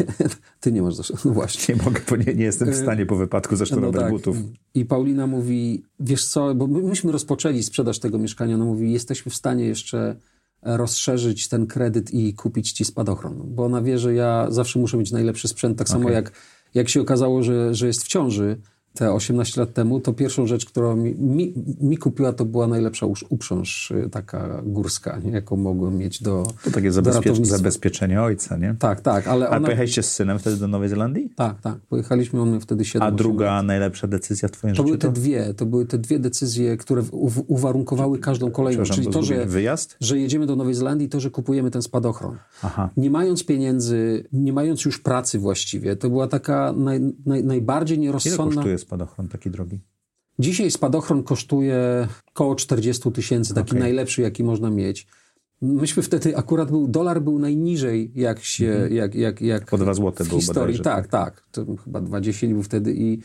Ty nie masz zasznurować. No właśnie. Nie mogę, bo nie jestem w stanie po wypadku zasznurować butów. I Paulina mówi, wiesz co, bo myśmy rozpoczęli sprzedaż tego mieszkania. Ona mówi, jesteśmy w stanie jeszcze rozszerzyć ten kredyt i kupić ci spadochron. Bo ona wie, że ja zawsze muszę mieć najlepszy sprzęt. Tak samo jak się okazało, że jest w ciąży, te 18 lat temu, to pierwszą rzecz, którą mi kupiła, to była najlepsza uprząż taka górska, nie? Jaką mogłem mieć do To takie zabezpieczenie ojca, nie? Tak, tak. Ale ona... pojechaliście z synem wtedy do Nowej Zelandii? Tak, tak. Pojechaliśmy, on miał wtedy 7 lat. A druga najlepsza decyzja w twoim życiu? To były te dwie decyzje, które uwarunkowały każdą kolejną. Czyli to, że jedziemy do Nowej Zelandii, to, że kupujemy ten spadochron. Aha. Nie mając pieniędzy, nie mając już pracy właściwie, to była taka najbardziej nierozsądna... Ile kosztuje spadochron taki drogi? Dzisiaj spadochron kosztuje około 40 tysięcy, taki najlepszy, jaki można mieć. Myśmy wtedy, akurat dolar był najniżej, jak się... Jak po 2 złote był bodajże. Tak. To chyba 20 był wtedy i...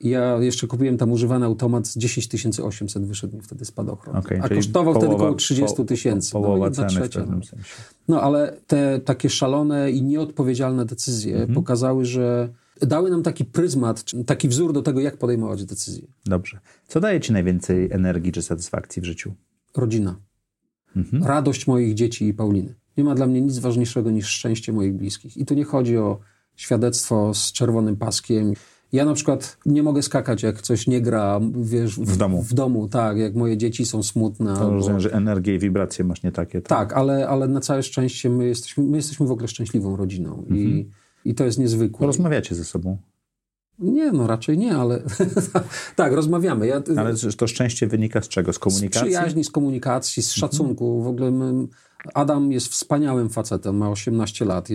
Ja jeszcze kupiłem tam używany automat z 10 800, wyszedł mi wtedy spadochron. Okay, a kosztował wtedy około 30 tysięcy. Połowa ceny w pewnym sensie. No ale te takie szalone i nieodpowiedzialne decyzje pokazały, że dały nam taki pryzmat, taki wzór do tego, jak podejmować decyzje. Dobrze. Co daje ci najwięcej energii czy satysfakcji w życiu? Rodzina. Radość moich dzieci i Pauliny. Nie ma dla mnie nic ważniejszego niż szczęście moich bliskich. I tu nie chodzi o świadectwo z czerwonym paskiem. Ja na przykład nie mogę skakać, jak coś nie gra, wiesz... W domu, tak, jak moje dzieci są smutne. To rozumiem, że energię i wibracje masz nie takie. Tak, ale na całe szczęście my jesteśmy w ogóle szczęśliwą rodziną i to jest niezwykłe. Rozmawiacie ze sobą? Nie, no raczej nie, ale tak, rozmawiamy. Ale to szczęście wynika z czego? Z komunikacji? Z przyjaźni, z komunikacji, z szacunku. W ogóle Adam jest wspaniałym facetem, ma 18 lat,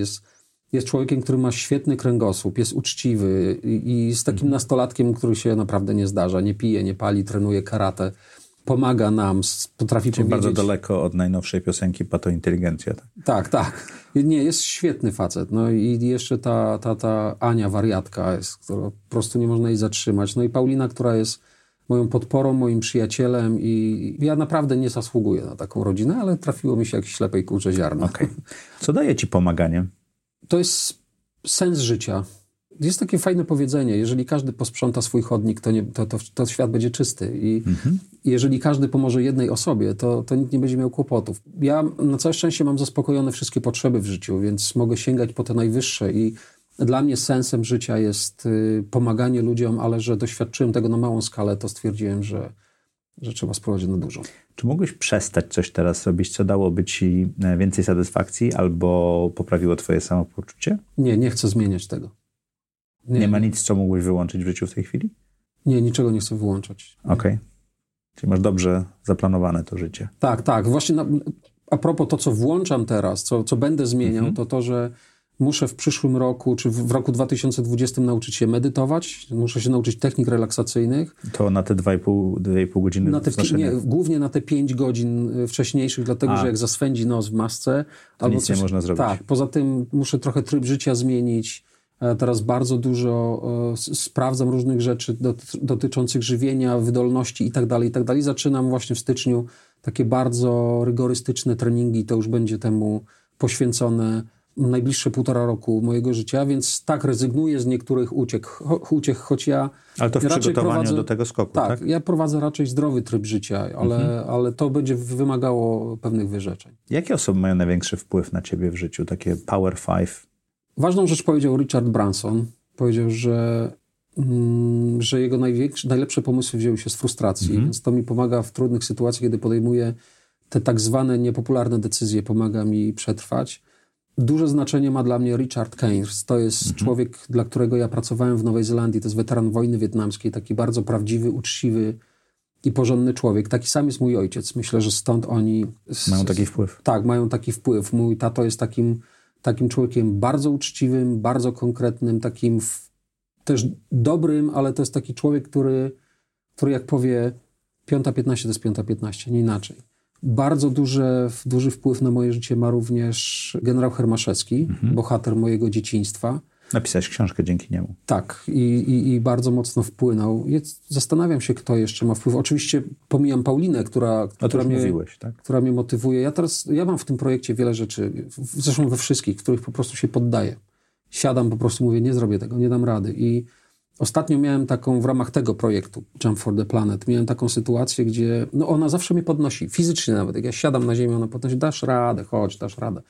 jest człowiekiem, który ma świetny kręgosłup, jest uczciwy i jest takim nastolatkiem, który się naprawdę nie zdarza. Nie pije, nie pali, trenuje karate, pomaga nam, potrafi Czyli powiedzieć... bardzo daleko od najnowszej piosenki Pato Inteligencja. Tak. Nie, jest świetny facet. No i jeszcze ta Ania, wariatka, jest, która po prostu nie można jej zatrzymać. No i Paulina, która jest moją podporą, moim przyjacielem i ja naprawdę nie zasługuję na taką rodzinę, ale trafiło mi się jak ślepej kurze ziarno. Okay. Co daje ci pomaganie? To jest sens życia. Jest takie fajne powiedzenie, jeżeli każdy posprząta swój chodnik, to świat będzie czysty. I jeżeli każdy pomoże jednej osobie, to nikt nie będzie miał kłopotów. Ja na całe szczęście mam zaspokojone wszystkie potrzeby w życiu, więc mogę sięgać po te najwyższe i dla mnie sensem życia jest pomaganie ludziom, ale że doświadczyłem tego na małą skalę, to stwierdziłem, że trzeba spróbować na dużo. Czy mogłeś przestać coś teraz robić, co dałoby ci więcej satysfakcji albo poprawiło twoje samopoczucie? Nie chcę zmieniać tego. Nie ma nic, co mógłbyś wyłączyć w życiu w tej chwili? Nie, niczego nie chcę wyłączać. Okej. Czyli masz dobrze zaplanowane to życie. Tak. Właśnie a propos to, co włączam teraz, co będę zmieniał, to, że muszę w przyszłym roku, czy w roku 2020 nauczyć się medytować, muszę się nauczyć technik relaksacyjnych. To na te 2,5 godziny? Głównie na te 5 godzin wcześniejszych, dlatego, że jak zaswędzi nos w masce... albo nic nie można zrobić. Tak, poza tym muszę trochę tryb życia zmienić. Teraz bardzo dużo sprawdzam różnych rzeczy dotyczących żywienia, wydolności i tak dalej. Zaczynam właśnie w styczniu takie bardzo rygorystyczne treningi, to już będzie temu poświęcone... najbliższe 1,5 roku mojego życia, więc tak, rezygnuję z niektórych uciech, choć ja... Ale to w przygotowaniu do tego skoku, tak? Ja prowadzę raczej zdrowy tryb życia, ale to będzie wymagało pewnych wyrzeczeń. Jakie osoby mają największy wpływ na ciebie w życiu? Takie Power Five? Ważną rzecz powiedział Richard Branson. Powiedział, że jego najlepsze pomysły wzięły się z frustracji, więc to mi pomaga w trudnych sytuacjach, kiedy podejmuję te tak zwane niepopularne decyzje, pomaga mi przetrwać. Duże znaczenie ma dla mnie Richard Keynes. To jest człowiek, dla którego ja pracowałem w Nowej Zelandii. To jest weteran wojny wietnamskiej, taki bardzo prawdziwy, uczciwy i porządny człowiek. Taki sam jest mój ojciec. Myślę, że stąd oni... Mają taki wpływ. Tak, mają taki wpływ. Mój tato jest takim człowiekiem bardzo uczciwym, bardzo konkretnym, też dobrym, ale to jest taki człowiek, który jak powie 5:15, to jest 5:15, nie inaczej. Bardzo duży wpływ na moje życie ma również generał Hermaszewski, bohater mojego dzieciństwa. Napisałeś książkę dzięki niemu. Tak, i bardzo mocno wpłynął. Zastanawiam się, kto jeszcze ma wpływ. Oczywiście pomijam Paulinę, która mnie motywuje. Ja mam w tym projekcie wiele rzeczy, zresztą we wszystkich, których po prostu się poddaję. Siadam, po prostu mówię, nie zrobię tego, nie dam rady. I ostatnio miałem w ramach tego projektu Jump for the Planet, miałem taką sytuację, gdzie ona zawsze mnie podnosi, fizycznie nawet. Jak ja siadam na ziemię, ona podnosi, dasz radę, chodź, dasz radę.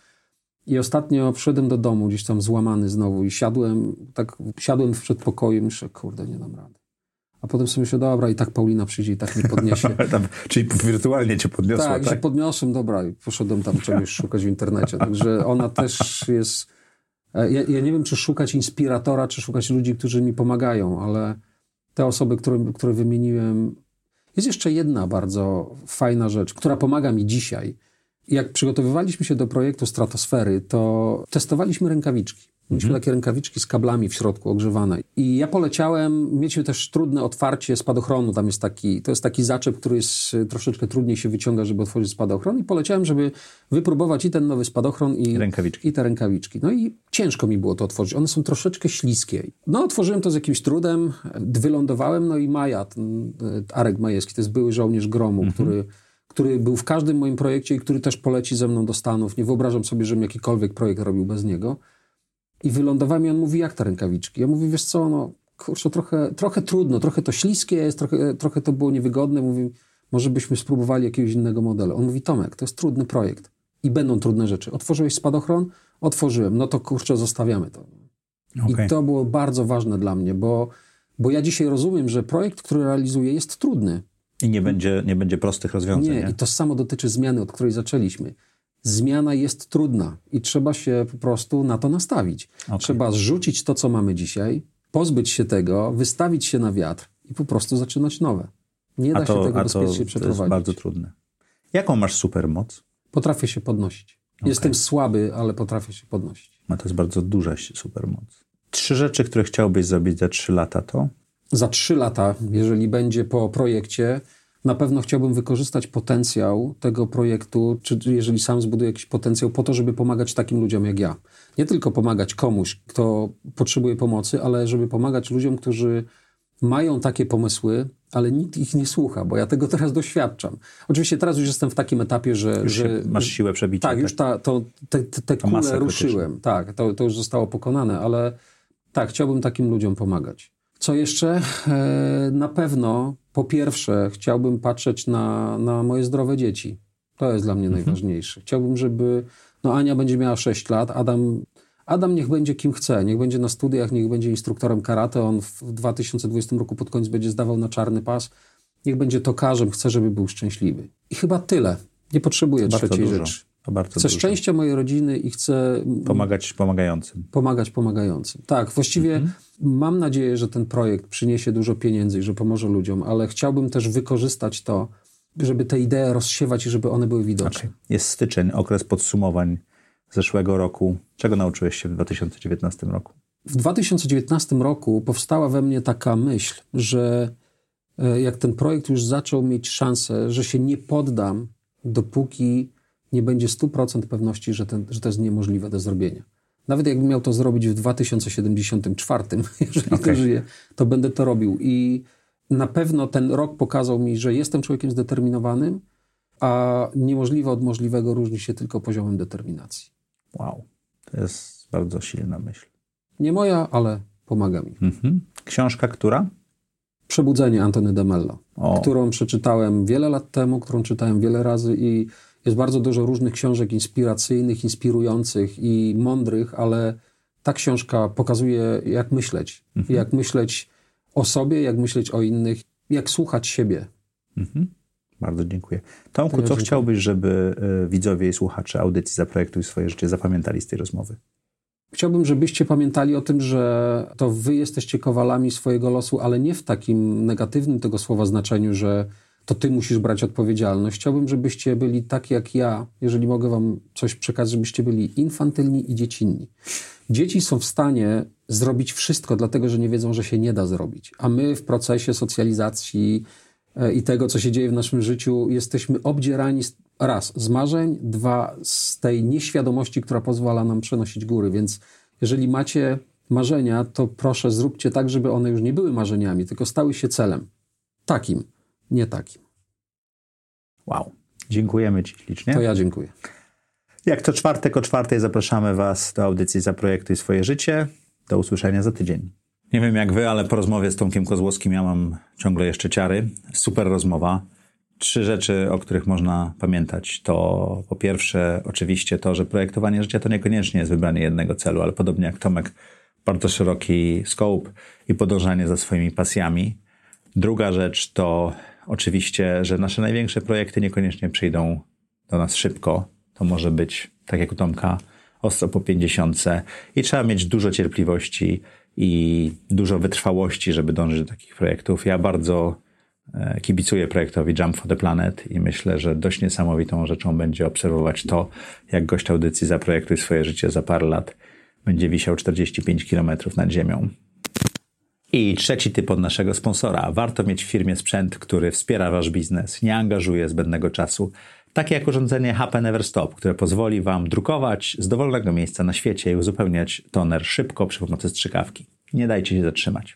I ostatnio przyszedłem do domu, gdzieś tam złamany znowu i siadłem w przedpokoju, myślę, kurde, nie dam rady. A potem sobie myślę, dobra, i tak Paulina przyjdzie i tak mnie podniesie. Czyli wirtualnie cię podniosła, tak? Tak, się podniosłem, dobra, i poszedłem tam czegoś szukać w internecie. Także ona też jest... Ja nie wiem, czy szukać inspiratora, czy szukać ludzi, którzy mi pomagają, ale te osoby, które wymieniłem... Jest jeszcze jedna bardzo fajna rzecz, która pomaga mi dzisiaj. Jak przygotowywaliśmy się do projektu Stratosfery, to testowaliśmy rękawiczki. Mieliśmy takie rękawiczki z kablami w środku ogrzewane. I ja poleciałem, mieliśmy też trudne otwarcie spadochronu. Tam jest taki zaczep, który jest troszeczkę trudniej się wyciąga, żeby otworzyć spadochron. I poleciałem, żeby wypróbować i ten nowy spadochron i te rękawiczki. No i ciężko mi było to otworzyć. One są troszeczkę śliskie. No otworzyłem to z jakimś trudem, wylądowałem. No i Maja, Arek Majewski, to jest były żołnierz gromu, który był w każdym moim projekcie i który też poleci ze mną do Stanów. Nie wyobrażam sobie, żebym jakikolwiek projekt robił bez niego. I wylądowałem i on mówi, jak te rękawiczki? Ja mówię, wiesz co, no kurczę, trochę trudno, trochę to śliskie jest, trochę to było niewygodne. Mówi, może byśmy spróbowali jakiegoś innego modelu. On mówi, Tomek, to jest trudny projekt i będą trudne rzeczy. Otworzyłeś spadochron? Otworzyłem. No to kurczę, zostawiamy to. Okay. I to było bardzo ważne dla mnie, bo ja dzisiaj rozumiem, że projekt, który realizuję, jest trudny. I nie będzie prostych rozwiązań. Nie, i to samo dotyczy zmiany, od której zaczęliśmy. Zmiana jest trudna i trzeba się po prostu na to nastawić. Okay. Trzeba zrzucić to, co mamy dzisiaj, pozbyć się tego, wystawić się na wiatr i po prostu zaczynać nowe. Nie da się tego bezpiecznie przeprowadzić. To jest bardzo trudne. Jaką masz supermoc? Potrafię się podnosić. Okay. Jestem słaby, ale potrafię się podnosić. A to jest bardzo duża supermoc. 3 rzeczy, które chciałbyś zrobić za 3 lata to? Za 3 lata, jeżeli będzie po projekcie, na pewno chciałbym wykorzystać potencjał tego projektu, czy jeżeli sam zbuduję jakiś potencjał, po to, żeby pomagać takim ludziom jak ja. Nie tylko pomagać komuś, kto potrzebuje pomocy, ale żeby pomagać ludziom, którzy mają takie pomysły, ale nikt ich nie słucha, bo ja tego teraz doświadczam. Oczywiście teraz już jestem w takim etapie, że masz siłę przebicia. Tak, już te kule ruszyłem. Tak, to już zostało pokonane, ale tak, chciałbym takim ludziom pomagać. Co jeszcze? Na pewno, po pierwsze, chciałbym patrzeć na moje zdrowe dzieci. To jest dla mnie najważniejsze. Chciałbym, żeby... No Ania będzie miała 6 lat, Adam niech będzie kim chce, niech będzie na studiach, niech będzie instruktorem karate, on w 2020 roku pod koniec będzie zdawał na czarny pas, niech będzie tokarzem, chcę, żeby był szczęśliwy. I chyba tyle. Nie potrzebuję trzeciej rzeczy. Chcę szczęścia mojej rodziny i chcę... Pomagać pomagającym. Tak, właściwie mam nadzieję, że ten projekt przyniesie dużo pieniędzy i że pomoże ludziom, ale chciałbym też wykorzystać to, żeby te idee rozsiewać i żeby one były widoczne. Okay. Jest styczeń, okres podsumowań zeszłego roku. Czego nauczyłeś się w 2019 roku? W 2019 roku powstała we mnie taka myśl, że jak ten projekt już zaczął mieć szansę, że się nie poddam, dopóki nie będzie 100% pewności, że to jest niemożliwe do zrobienia. Nawet jakbym miał to zrobić w 2074, jeżeli to żyje, to będę to robił. I na pewno ten rok pokazał mi, że jestem człowiekiem zdeterminowanym, a niemożliwe od możliwego różni się tylko poziomem determinacji. Wow, to jest bardzo silna myśl. Nie moja, ale pomaga mi. Książka która? Przebudzenie Anthony de Mello, którą przeczytałem wiele lat temu, którą czytałem wiele razy i jest bardzo dużo różnych książek inspiracyjnych, inspirujących i mądrych, ale ta książka pokazuje, jak myśleć. Jak myśleć o sobie, jak myśleć o innych, jak słuchać siebie. Bardzo dziękuję. Tomku, co chciałbyś, żeby widzowie i słuchacze audycji Zaprojektuj Swoje Życie zapamiętali z tej rozmowy? Chciałbym, żebyście pamiętali o tym, że to wy jesteście kowalami swojego losu, ale nie w takim negatywnym tego słowa znaczeniu, że to ty musisz brać odpowiedzialność. Chciałbym, żebyście byli tak jak ja, jeżeli mogę wam coś przekazać, żebyście byli infantylni i dziecinni. Dzieci są w stanie zrobić wszystko, dlatego że nie wiedzą, że się nie da zrobić. A my w procesie socjalizacji i tego, co się dzieje w naszym życiu, jesteśmy obdzierani raz z marzeń, 2 z tej nieświadomości, która pozwala nam przenosić góry. Więc jeżeli macie marzenia, to proszę zróbcie tak, żeby one już nie były marzeniami, tylko stały się celem. Takim. Nie takim. Wow. Dziękujemy ci ślicznie. To ja dziękuję. Jak co czwartek o 4:00 zapraszamy was do audycji Zaprojektuj Swoje Życie. Do usłyszenia za tydzień. Nie wiem jak wy, ale po rozmowie z Tomkiem Kozłowskim ja mam ciągle jeszcze ciary. Super rozmowa. 3 rzeczy, o których można pamiętać, to po pierwsze oczywiście to, że projektowanie życia to niekoniecznie jest wybranie jednego celu, ale podobnie jak Tomek, bardzo szeroki scope i podążanie za swoimi pasjami. Druga rzecz to oczywiście, że nasze największe projekty niekoniecznie przyjdą do nas szybko. To może być, tak jak u Tomka, ostro po 50 i trzeba mieć dużo cierpliwości i dużo wytrwałości, żeby dążyć do takich projektów. Ja bardzo kibicuję projektowi Jump for the Planet i myślę, że dość niesamowitą rzeczą będzie obserwować to, jak gość audycji Zaprojektuj Swoje Życie za parę lat będzie wisiał 45 km nad ziemią. I trzeci typ od naszego sponsora. Warto mieć w firmie sprzęt, który wspiera wasz biznes, nie angażuje zbędnego czasu. Takie jak urządzenie HP Never Stop, które pozwoli wam drukować z dowolnego miejsca na świecie i uzupełniać toner szybko przy pomocy strzykawki. Nie dajcie się zatrzymać.